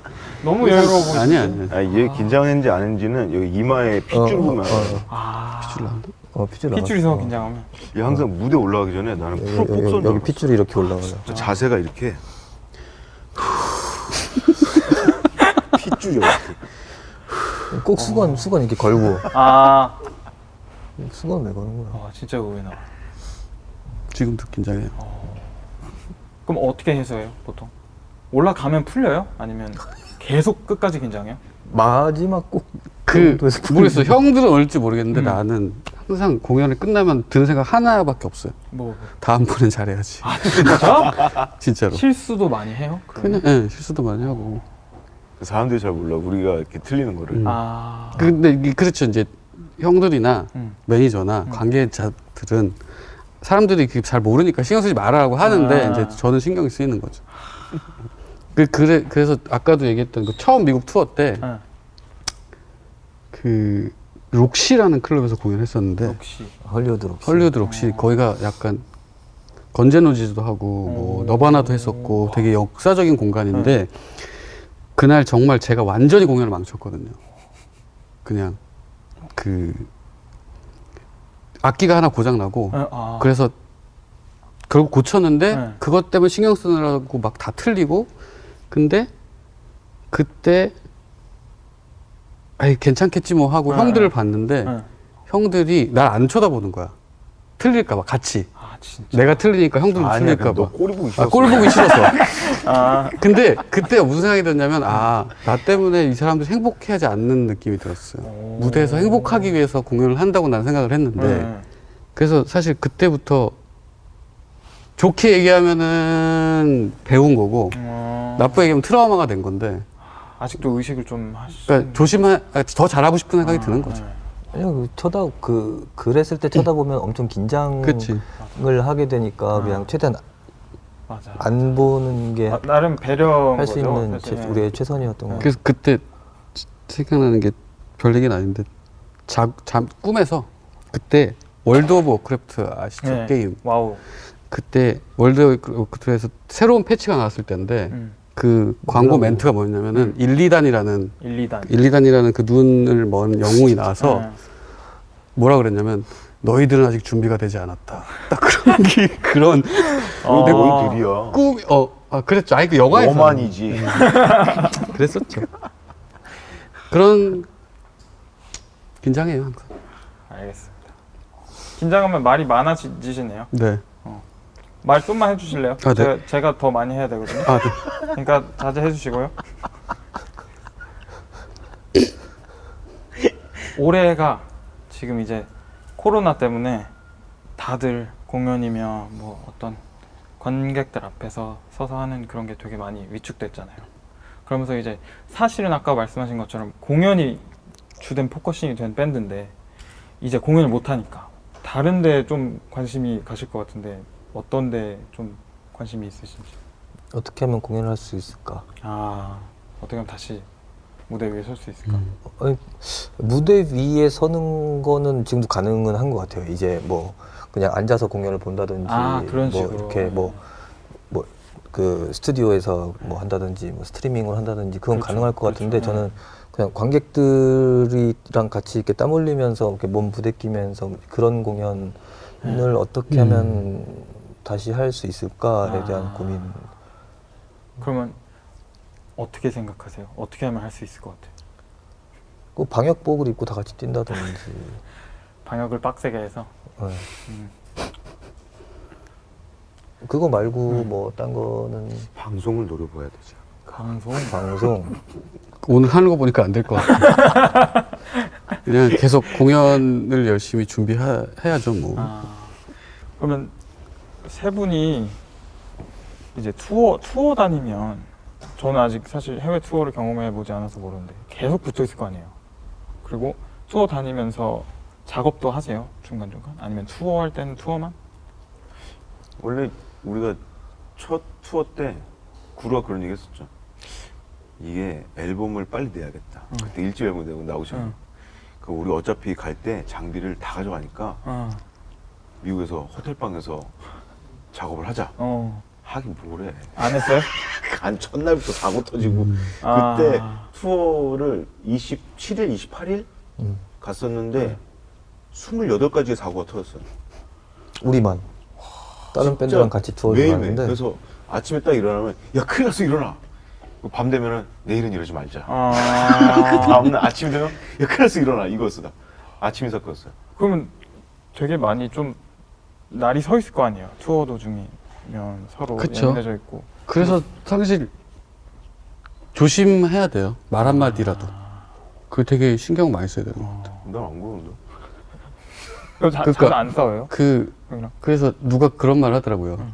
너무 여유로워 보이시죠? 아니, 아니. 아, 얘 긴장했는지 안 했는지는 여기 이마에 핏줄 보면. 어, 어, 어, 어. 아. 핏줄 나온다? 어, 핏줄 나와. 핏줄이 서 긴장하면. 얘 항상 어. 무대 올라가기 전에 나는 프로 폭선 여기, 여기 핏줄이 이렇게 올라가요. 아, 자세가 이렇게. 핏줄이 이렇게. 꼭 수건, 어. 수건 이렇게 걸고. 아. 수건 왜 거는 거야? 아, 진짜 의외나. 지금도 긴장해요. 어. 그럼 어떻게 해서요, 보통? 올라가면 풀려요? 아니면 계속 끝까지 긴장해요? 마지막 꼭 그 모르겠어. 형들은 어떨지 모르겠는데 음. 나는 항상 공연이 끝나면 드는 생각 하나밖에 없어요. 뭐 다음번엔 잘해야지. 아, 진짜? 진짜로. 실수도 많이 해요? 그냥 네, 실수도 많이 하고. 사람들이 잘 몰라. 우리가 이렇게 틀리는 거를. 음. 아. 근데 그렇죠. 이제 형들이나 음. 매니저나 음. 관계자들은 사람들이 잘 모르니까 신경 쓰지 말라고 하는데 아. 이제 저는 신경이 쓰이는 거죠. 그, 그래, 그래서 아까도 얘기했던 그 처음 미국 투어 때, 아. 그, 록시라는 클럽에서 공연을 했었는데, 록시. 헐리우드 록시. 헐리우드 록시. 어. 거기가 약간 건제노지즈도 하고, 음. 뭐, 너바나도 했었고, 와. 되게 역사적인 공간인데, 음. 그날 정말 제가 완전히 공연을 망쳤거든요. 그냥, 그, 악기가 하나 고장나고, 아, 아. 그래서 결국 고쳤는데, 네. 그것 때문에 신경 쓰느라고 막 다 틀리고, 근데 그때, 아이, 괜찮겠지 뭐 하고 네. 형들을 봤는데, 네. 형들이 날 안 쳐다보는 거야. 틀릴까봐, 같이. 아, 진짜? 내가 틀리니까 형들도 아, 틀릴까봐. 꼴 보기 싫었어. 아, 꼴 보기 싫었어. 아. 근데 그때 무슨 생각이 들었냐면, 아, 나 때문에 이 사람들 행복해하지 않는 느낌이 들었어요. 오. 무대에서 행복하기 위해서 공연을 한다고 난 생각을 했는데, 네. 그래서 사실 그때부터 좋게 얘기하면은 배운 거고 어... 나쁘게 얘기하면 트라우마가 된 건데 아직도 의식을 좀 하시. 그러니까 조심하, 더 잘하고 싶은 생각이 아, 드는 거죠. 아니요, 쳐다 그 그랬을 때 쳐다보면 엄청 긴장을 그치. 하게 되니까 아. 그냥 최대한 맞아, 맞아. 안 보는 게 아, 나름 배려 할 수 있는 제, 우리의 최선이었던 거. 네. 그래서 그때 생각나는 게 별 얘기는 아닌데 자, 자, 꿈에서 그때 월드 오브 워크래프트 아시죠? 네. 게임. 와우. 그때 월드워크래프트에서 새로운 패치가 나왔을 때인데 음. 그 광고 멘트가 뭐였냐면은 음. 일, 이단이라는 일, 이단. 일, 이단이라는 그 눈을 먼 영웅이 나와서 네. 뭐라 그랬냐면 너희들은 아직 준비가 되지 않았다. 딱 그런 게 그런 어, 너희들이야. 꿈 어, 아, 그랬죠. 아니 그 영화에서 오만이지. 그랬었죠. 그런 긴장해요, 항상. 알겠습니다. 긴장하면 말이 많아지시네요. 네. 말 좀만 해주실래요? 아, 네. 제가, 제가 더 많이 해야 되거든요. 아, 네. 그러니까 자제해 주시고요. 올해가 지금 이제 코로나 때문에 다들 공연이며 뭐 어떤 관객들 앞에서 서서 하는 그런 게 되게 많이 위축됐잖아요. 그러면서 이제 사실은 아까 말씀하신 것처럼 공연이 주된 포커싱이 된 밴드인데 이제 공연을 못하니까 다른 데에 좀 관심이 가실 것 같은데 어떤 데 좀 관심이 있으신지? 어떻게 하면 공연을 할 수 있을까? 아, 어떻게 하면 다시 무대 위에 설 수 있을까? 음. 아니, 무대 위에 서는 거는 지금도 가능은 한 것 같아요. 이제 뭐 그냥 앉아서 공연을 본다든지 아, 그런 뭐 식으로. 이렇게 뭐 뭐 그 스튜디오에서 뭐 한다든지 뭐 스트리밍을 한다든지 그건 그렇죠. 가능할 것 그렇죠. 같은데 네. 저는 그냥 관객들이랑 같이 이렇게 땀 흘리면서 이렇게 몸 부대끼면서 그런 공연을 네. 어떻게 하면 음. 다시 할 수 있을까에 아. 대한 고민. 그러면 어떻게 생각하세요? 어떻게 하면 할 수 있을 것 같아요? 그 방역복을 입고 다 같이 뛴다든지. 방역을 빡세게 해서? 네. 음. 그거 말고 음. 뭐 딴 거는. 방송을 노려봐야 되죠. 방송? 방송. 오늘 하는 거 보니까 안 될 것 같아요. 그냥 계속 공연을 열심히 준비해야죠 뭐. 아. 그러면 세 분이 이제 투어, 투어 다니면 저는 아직 사실 해외 투어를 경험해 보지 않아서 모르는데 계속 붙어 있을 거 아니에요. 그리고 투어 다니면서 작업도 하세요? 중간중간? 아니면 투어 할 때는 투어만? 원래 우리가 첫 투어 때 구루가 그런 얘기 했었죠. 이게 앨범을 빨리 내야겠다. 어. 그때 일집 앨범 내고 나오기 전에. 어. 그 우리 어차피 갈 때 장비를 다 가져가니까 어. 미국에서 호텔방에서 작업을 하자. 어. 하긴 뭐래. 안 했어요? 간 첫날부터 사고 터지고. 음. 그때 아. 투어를 이십칠일, 이십팔일 음. 갔었는데 네. 스물여덟 가지의 사고가 터졌어요. 우리만. 와, 다른 밴드랑 같이 투어를 하는데. 그래서 아침에 딱 일어나면 야 큰일 났어 일어나. 밤 되면은 내일은 이러지 말자. 아 그 다음날 아침 되면 야 큰일 났어 일어나 이거였어. 아침 사고였어요. 그러면 되게 많이 좀 날이 서 있을 거 아니에요. 투어 도중이면 서로 예민해져 있고. 그래서 사실 조심해야 돼요. 말 한마디라도. 아 그 되게 신경 많이 써야 되는 것 같아요. 난 안 그러는데. 그러니까 자주 안 싸워요? 그, 형이랑? 그래서 누가 그런 말을 하더라고요. 응.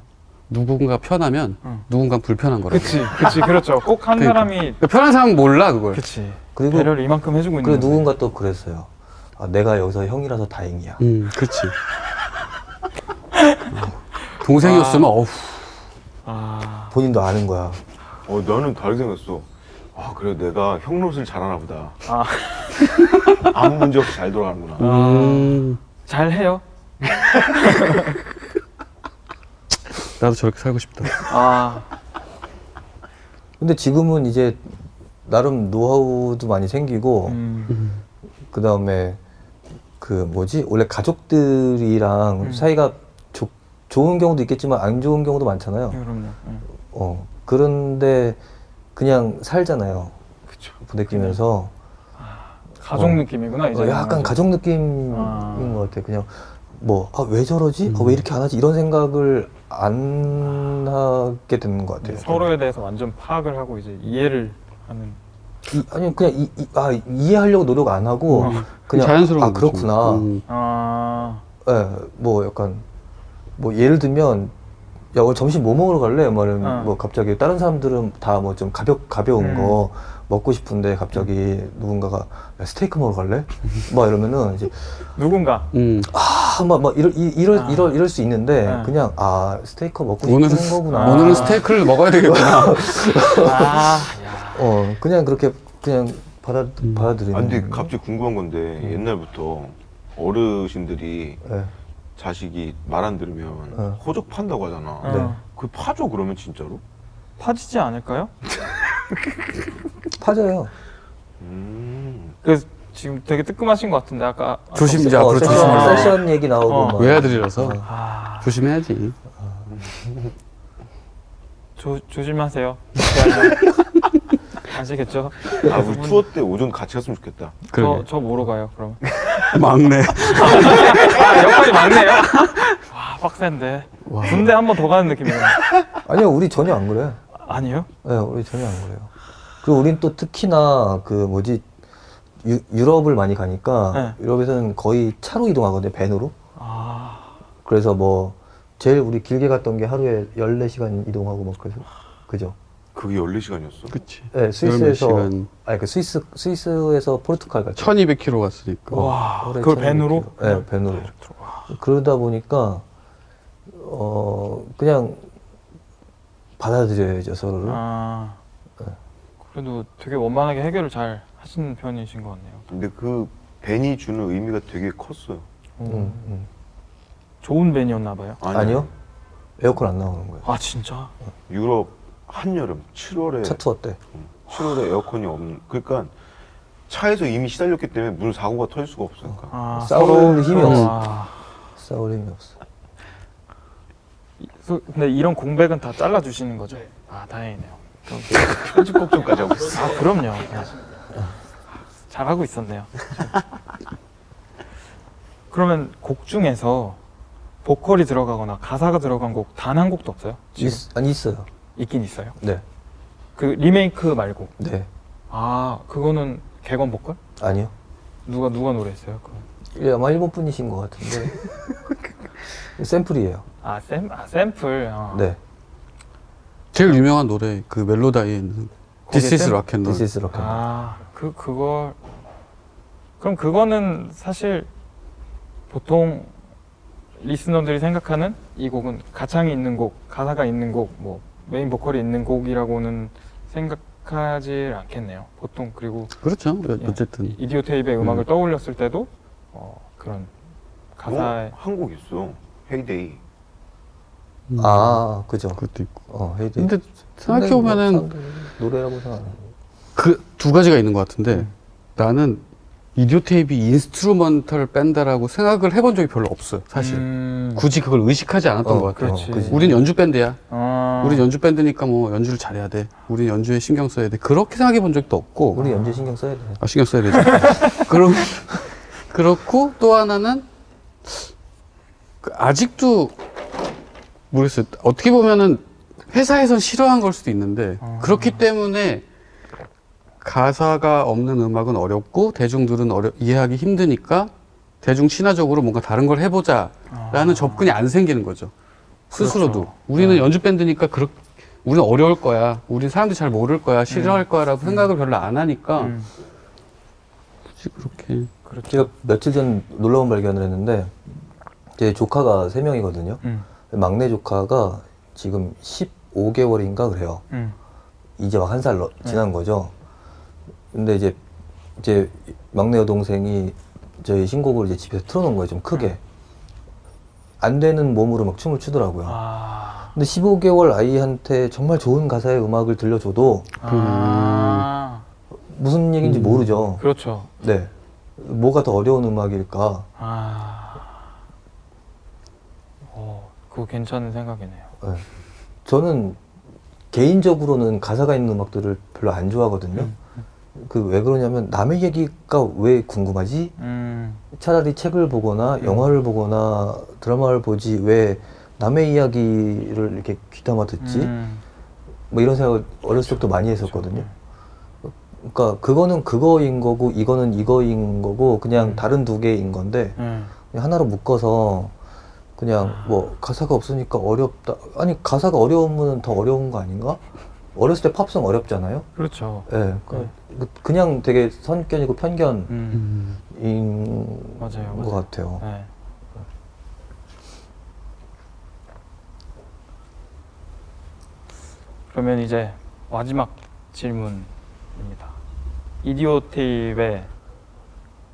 누군가 편하면 응. 누군가 불편한 거라고. 그치, 그치, 그렇죠. 꼭 한 그러니까. 사람이. 그러니까 편한 사람은 몰라, 그걸. 그치. 그리고 배려를 이만큼 해주고 있는데. 누군가 또 그랬어요. 아, 내가 여기서 형이라서 다행이야. 음, 그치. 동생이었으면, 아. 어후. 아. 본인도 아는 거야. 어, 나는 다르게 생겼어. 아, 그래, 내가 형 노릇을 잘하나 보다. 아. 아무 문제 없이 잘 돌아가는구나. 음. 잘 해요. 나도 저렇게 살고 싶다. 아. 근데 지금은 이제 나름 노하우도 많이 생기고, 음. 그 다음에 그 뭐지? 원래 가족들이랑 음. 사이가 조, 좋은 경우도 있겠지만 안 좋은 경우도 많잖아요. 그럼요. 음. 어, 그런데 그냥 살잖아요. 그쵸. 부대 끼면서. 가족 어, 느낌이구나 이제. 어, 약간 가족 느낌인 아. 것 같아. 그냥 뭐 아, 왜 저러지? 음. 아, 왜 이렇게 안 하지? 이런 생각을 안 아. 하게 되는 것 같아요. 서로에 대해서 완전 파악을 하고 이제 이해를 하는. 이, 아니 그냥 이, 이, 아, 이해하려고 노력 안 하고 어. 그냥 자연스러운 아 거죠. 그렇구나. 음. 아. 네, 뭐 약간 뭐 예를 들면 야 오늘 점심 뭐 먹으러 갈래? 말은 어. 뭐 갑자기 다른 사람들은 다 뭐 좀 가볍 가벼운 음. 거. 먹고 싶은데 갑자기 음. 누군가가 야, 스테이크 먹으러 갈래? 막 이러면은 이제 누군가 음. 아, 막, 막 이럴, 이, 이럴, 아. 이럴, 이럴 수 있는데 아. 그냥 아 스테이크 먹고 오늘은, 싶은 거구나. 아. 오늘은 스테이크를 먹어야 되겠구나. 아. 어, 그냥 그렇게 그냥 받아, 음. 받아들이는. 아, 근데 갑자기 궁금한 건데 음. 옛날부터 어르신들이 네. 자식이 말 안 들으면 네. 호적 판다고 하잖아. 네. 그 파죠 그러면 진짜로? 파지지 않을까요? 파져요. 음. 그래서 지금 되게 뜨끔하신 것 같은데 아까 조심 이제 앞으로 조심해. 세션 얘기 나오고 어. 외아들이라서 아. 조심해야지. 아. 조 조심하세요. 아시겠죠? 아 우리 분... 투어 때 오존 같이 갔으면 좋겠다. 저 저 뭐로 가요 그럼? 막내. 아, 역할이 막내요? 와 빡센데. 와. 군대 한 번 더 가는 느낌이야. 아니요 우리 전혀 안 그래. 아니요? 네, 우리 전혀 안 그래요. 그리고 우린 또 특히나 그 뭐지 유, 유럽을 많이 가니까 네. 유럽에서는 거의 차로 이동하거든요, 밴으로. 아. 그래서 뭐 제일 우리 길게 갔던 게 하루에 열네 시간 이동하고 막 그래서 그죠? 그게 열네 시간이었어? 그치. 네, 스위스에서 아니 그 스위스 스위스에서 포르투갈 갔죠. 천이백 킬로미터 갔으니까. 와. 어, 그걸 밴으로? 네, 밴으로. 아, 그러다 보니까 어 그냥 받아들여야죠, 서로를. 아, 네. 그래도 되게 원만하게 해결을 잘 하시는 편이신 것 같네요. 근데 그 밴이 주는 의미가 되게 컸어요. 음, 음. 좋은 밴이었나 봐요? 아니요. 아니요. 에어컨 안 나오는 거예요. 아, 진짜? 유럽 한여름, 칠월에 차 투어 때. 칠월에 에어컨이 없는, 그러니까 차에서 이미 시달렸기 때문에 무슨 사고가 터질 수가 없으니까. 아, 싸울 힘이 없어. 아. 싸울 힘이 없어. 근데 이런 공백은 다 잘라주시는 거죠? 네. 아, 다행이네요. 그럼 편집곡 좀까지 하고 있어요. 아, 그럼요. 잘하고 있었네요. 그러면 곡 중에서 보컬이 들어가거나 가사가 들어간 곡 단 한 곡도 없어요? 지금? 있, 아니, 있어요. 있긴 있어요? 네. 그 리메이크 말고? 네. 아, 그거는 객원 보컬? 아니요. 누가, 누가 노래했어요? 그건? 아마 일본 분이신 것 같은데. 샘플이에요. 아, 샘, 아 샘플. 어. 네. 제일 유명한 노래 그 멜로다이에 있는 This is rock and roll. This is rock and roll. 아, 그 그걸 그럼 그거는 사실 보통 리스너들이 생각하는 이 곡은 가창이 있는 곡, 가사가 있는 곡, 뭐 메인 보컬이 있는 곡이라고는 생각 익숙하지 않겠네요. 보통 그리고 그렇죠. 예, 어쨌든 이디오테입의 음악을 음. 떠올렸을 때도 어, 그런 가사에 어? 한국 있어. 헤이데이. 음. 아, 그죠. 그것도 있고. 어, 헤이데이. 근데 생각해 보면은 노래라고 생각. 그 두 가지가 있는 것 같은데 음. 나는 이디오테입이 인스트루먼털 밴드라고 생각을 해본 적이 별로 없어요, 사실. 음. 굳이 그걸 의식하지 않았던 어, 것 같아요. 어, 우린 연주 밴드야. 아. 우린 연주 밴드니까 뭐 연주를 잘해야 돼. 우린 연주에 신경 써야 돼. 그렇게 생각해 본 적도 없고. 우리 연주에 신경 써야 돼. 아, 신경 써야 되지. 그럼, 그렇고 또 하나는 아직도 모르겠어요. 어떻게 보면은 회사에선 싫어한 걸 수도 있는데 아. 그렇기 때문에 가사가 없는 음악은 어렵고 대중들은 어려, 이해하기 힘드니까 대중 친화적으로 뭔가 다른 걸 해보자 라는 아. 접근이 안 생기는 거죠. 스스로도. 그렇죠. 우리는 네. 연주 밴드니까 그렇, 우리는 어려울 거야. 우리는 사람들이 잘 모를 거야. 싫어할 음. 거야 라고 생각을 음. 별로 안 하니까 음. 굳이 그렇게. 그렇죠. 제가 며칠 전 놀라운 발견을 했는데 제 조카가 세 명이거든요. 음. 막내 조카가 지금 십오 개월인가 그래요. 음. 이제 막 한 살 음. 지난 거죠. 근데 이제 제 막내 여동생이 저희 신곡을 이제 집에서 틀어놓은 거예요. 좀 크게. 안 되는 몸으로 막 춤을 추더라고요. 아... 근데 십오 개월 아이한테 정말 좋은 가사의 음악을 들려줘도 아... 그... 무슨 얘기인지 음... 모르죠. 그렇죠. 네. 뭐가 더 어려운 음악일까. 아... 어, 그거 괜찮은 생각이네요. 네. 저는 개인적으로는 가사가 있는 음악들을 별로 안 좋아하거든요. 음. 그 왜 그러냐면 남의 얘기가 왜 궁금하지? 음. 차라리 책을 보거나 음. 영화를 보거나 드라마를 보지 왜 남의 이야기를 이렇게 귀담아 듣지? 음. 뭐 이런 생각을 어렸을 때부터 많이 했었거든요. 그러니까 그거는 그거인 거고 이거는 이거인 거고 그냥 음. 다른 두 개인 건데 음. 그냥 하나로 묶어서 그냥 뭐 가사가 없으니까 어렵다. 아니 가사가 어려우면 더 어려운 거 아닌가? 어렸을 때 팝송 어렵잖아요. 그렇죠. 예, 그, 네. 그냥 되게 선견이고 편견인 음. 맞아요, 것 맞아요. 같아요. 네. 그러면 이제 마지막 질문입니다. 이디오테입의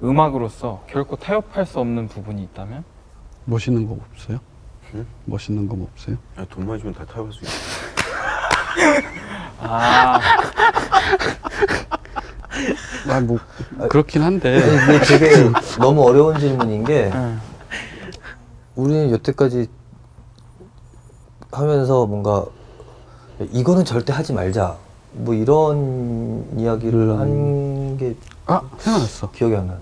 음악으로서 결코 타협할 수 없는 부분이 있다면? 멋있는 거 없어요? 응? 멋있는 거 없어요? 야, 돈 많이 주면 다 타협할 수 있어. 아. 아, 뭐, 그렇긴 한데. 근데 되게 너무 어려운 질문인 게, 응. 우리는 여태까지 하면서 뭔가, 이거는 절대 하지 말자. 뭐 이런 이야기를 음. 한 게. 아, 생각났어. 기억이 안 나요.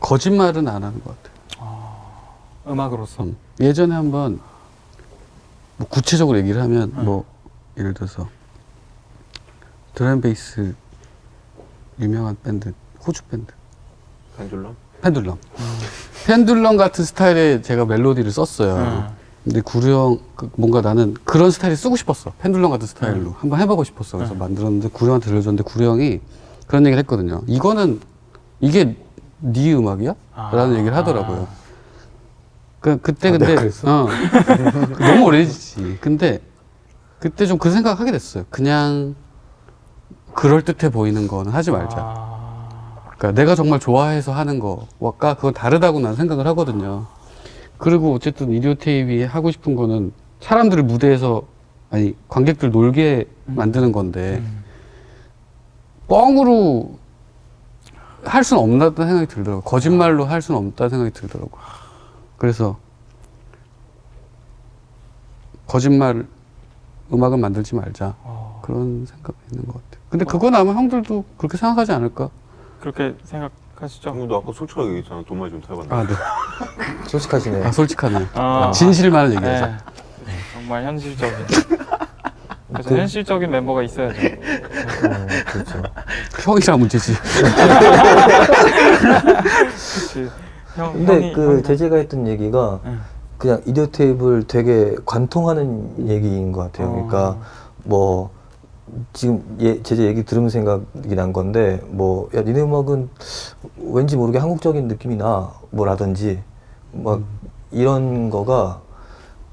거짓말은 안 하는 것 같아요. 아, 음악으로서? 응. 예전에 한번, 뭐 구체적으로 얘기를 하면, 응. 뭐, 예를 들어서, 드럼베이스 유명한 밴드, 호주 밴드 펜둘럼? 펜둘럼 음. 펜둘럼 같은 스타일의 제가 멜로디를 썼어요. 음. 근데 구령 뭔가 나는 그런 스타일을 쓰고 싶었어. 펜둘럼 같은 스타일로 음. 한번 해보고 싶었어. 그래서 음. 만들었는데 구령한테 들려줬는데 구령이 그런 얘기를 했거든요. 이거는 이게 네 음악이야? 아. 라는 얘기를 하더라고요. 아. 그, 그때 아, 근데 어, 너무 오래지. 근데 그때 좀 그 생각 하게 됐어요. 그냥 그럴듯해 보이는 거는 하지 말자. 아... 그러니까 내가 정말 좋아해서 하는 거와 그건 다르다고 난 생각을 하거든요. 그리고 어쨌든 이디오테입이 하고 싶은 거는 사람들을 무대에서 아니 관객들 놀게 음. 만드는 건데 음. 뻥으로 할 수는 없다는 생각이 들더라고요. 거짓말로 할 수는 없다는 생각이 들더라고요. 그래서 거짓말 음악은 만들지 말자. 어... 그런 생각이 있는 것 같아요. 근데 그건 아마 형들도 그렇게 생각하지 않을까? 그렇게 생각하시죠? 형도 아까 솔직하게 얘기했잖아. 돈 많이 좀 타봤나? 아, 네. 솔직하시네. 아, 솔직하네. 어... 진실만을 얘기하자. 네. 정말 현실적인. 그래서 그... 현실적인 멤버가 있어야죠. 어, 그렇죠. 형이랑 문제지. 그치. 형, 근데 형이, 그 제제가 했던 얘기가 응. 그냥 이디오테입을 되게 관통하는 얘기인 것 같아요. 어. 그러니까 뭐 지금 예, 제제 얘기 들으면 생각이 난 건데 뭐 야 니네 음악은 왠지 모르게 한국적인 느낌이 나 뭐라든지 막 음. 이런 거가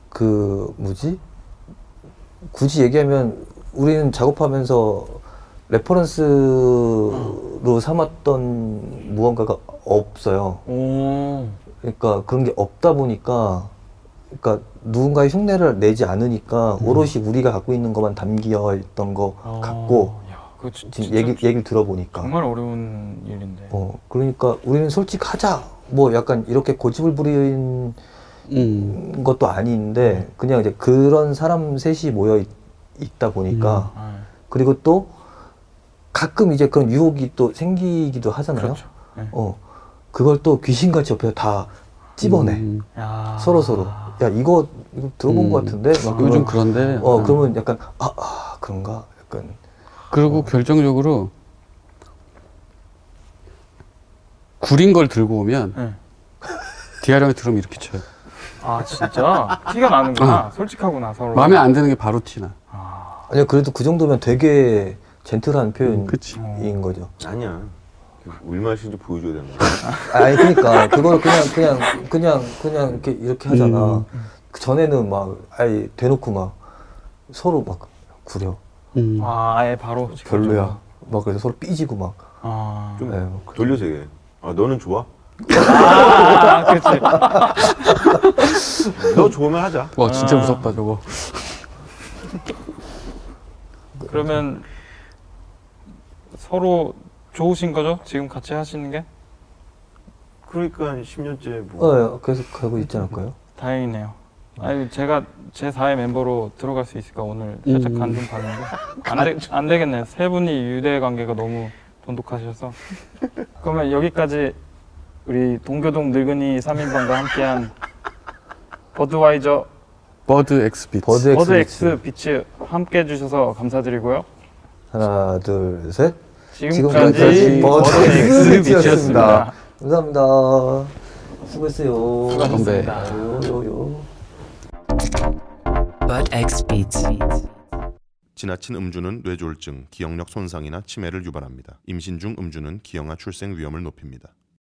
그 뭐지 굳이 얘기하면 우리는 작업하면서 레퍼런스로 삼았던 무언가가 없어요. 오. 그러니까 그런 게 없다 보니까, 그러니까 누군가의 흉내를 내지 않으니까 음. 오롯이 우리가 갖고 있는 것만 담겨 있던 거 아. 같고. 야, 진, 진짜 얘기, 얘기를 들어보니까 정말 어려운 일인데. 어, 그러니까 우리는 솔직하자 뭐 약간 이렇게 고집을 부리는 음. 것도 아닌데 음. 그냥 이제 그런 사람 셋이 모여 있, 있다 보니까 음. 아. 그리고 또 가끔 이제 그런 유혹이 또 생기기도 하잖아요. 그렇죠. 네. 어, 그걸 또 귀신같이 옆에서 다 찝어내. 음. 서로 서로. 야 이거, 이거 들어본 음. 것 같은데. 막 요즘 그런, 그런데. 어 음. 그러면 약간 아, 아 그런가. 약간. 그리고 어. 결정적으로 구린 걸 들고 오면 네. 디아르엠에 들으면 이렇게 쳐요. 아 진짜? 티가 나는구나. 어. 솔직하구나 서로. 마음에 안 드는 게 바로 티나. 아. 아니야 그래도 그 정도면 되게 젠틀한 표현인 음, 거죠. 아니야. 얼마나 신지 보여줘야 된다. 아니 그러니까 그걸 그냥 그냥 그냥 그냥 이렇게 이렇게 하잖아. 음. 그 전에는 막 아예 대놓고 막 서로 막 구려. 음. 아 아예 바로 별로야. 막 그래서 서로 삐지고 막. 아. 좀 네, 막 돌려서 얘기해. 아 너는 좋아? 아 그렇지. 너 좋으면 하자. 와 진짜 아. 무섭다 저거. 그러면 서로 좋으신 거죠? 지금 같이 하시는 게? 그러니까 한 십 년째 뭐. 어, 계속 가고 있지 않을까요? 다행이네요. 아니 제가 제사의 멤버로 들어갈 수 있을까 오늘 살짝 간 좀 봤는데 안, 되, 안 되겠네요. 세 분이 유대 관계가 너무 돈독하셔서. 그러면 여기까지 우리 동교동 늙은이 삼 인방과 함께한 버드와이저 버드 엑스 비츠 버드, 버드 엑스 비츠 함께 해주셔서 감사드리고요. 하나 둘 셋. 지금까지, 지금까지 버드 엑스 비치였습니다. 감사합니다. 수고했어요. 수고하셨습니다. 요요요. Bud X Beats. 지나친 음주는 뇌졸중, 기억력 손상이나 치매를 유발합니다. 임신 중 음주는 기형아 출생 위험을 높입니다.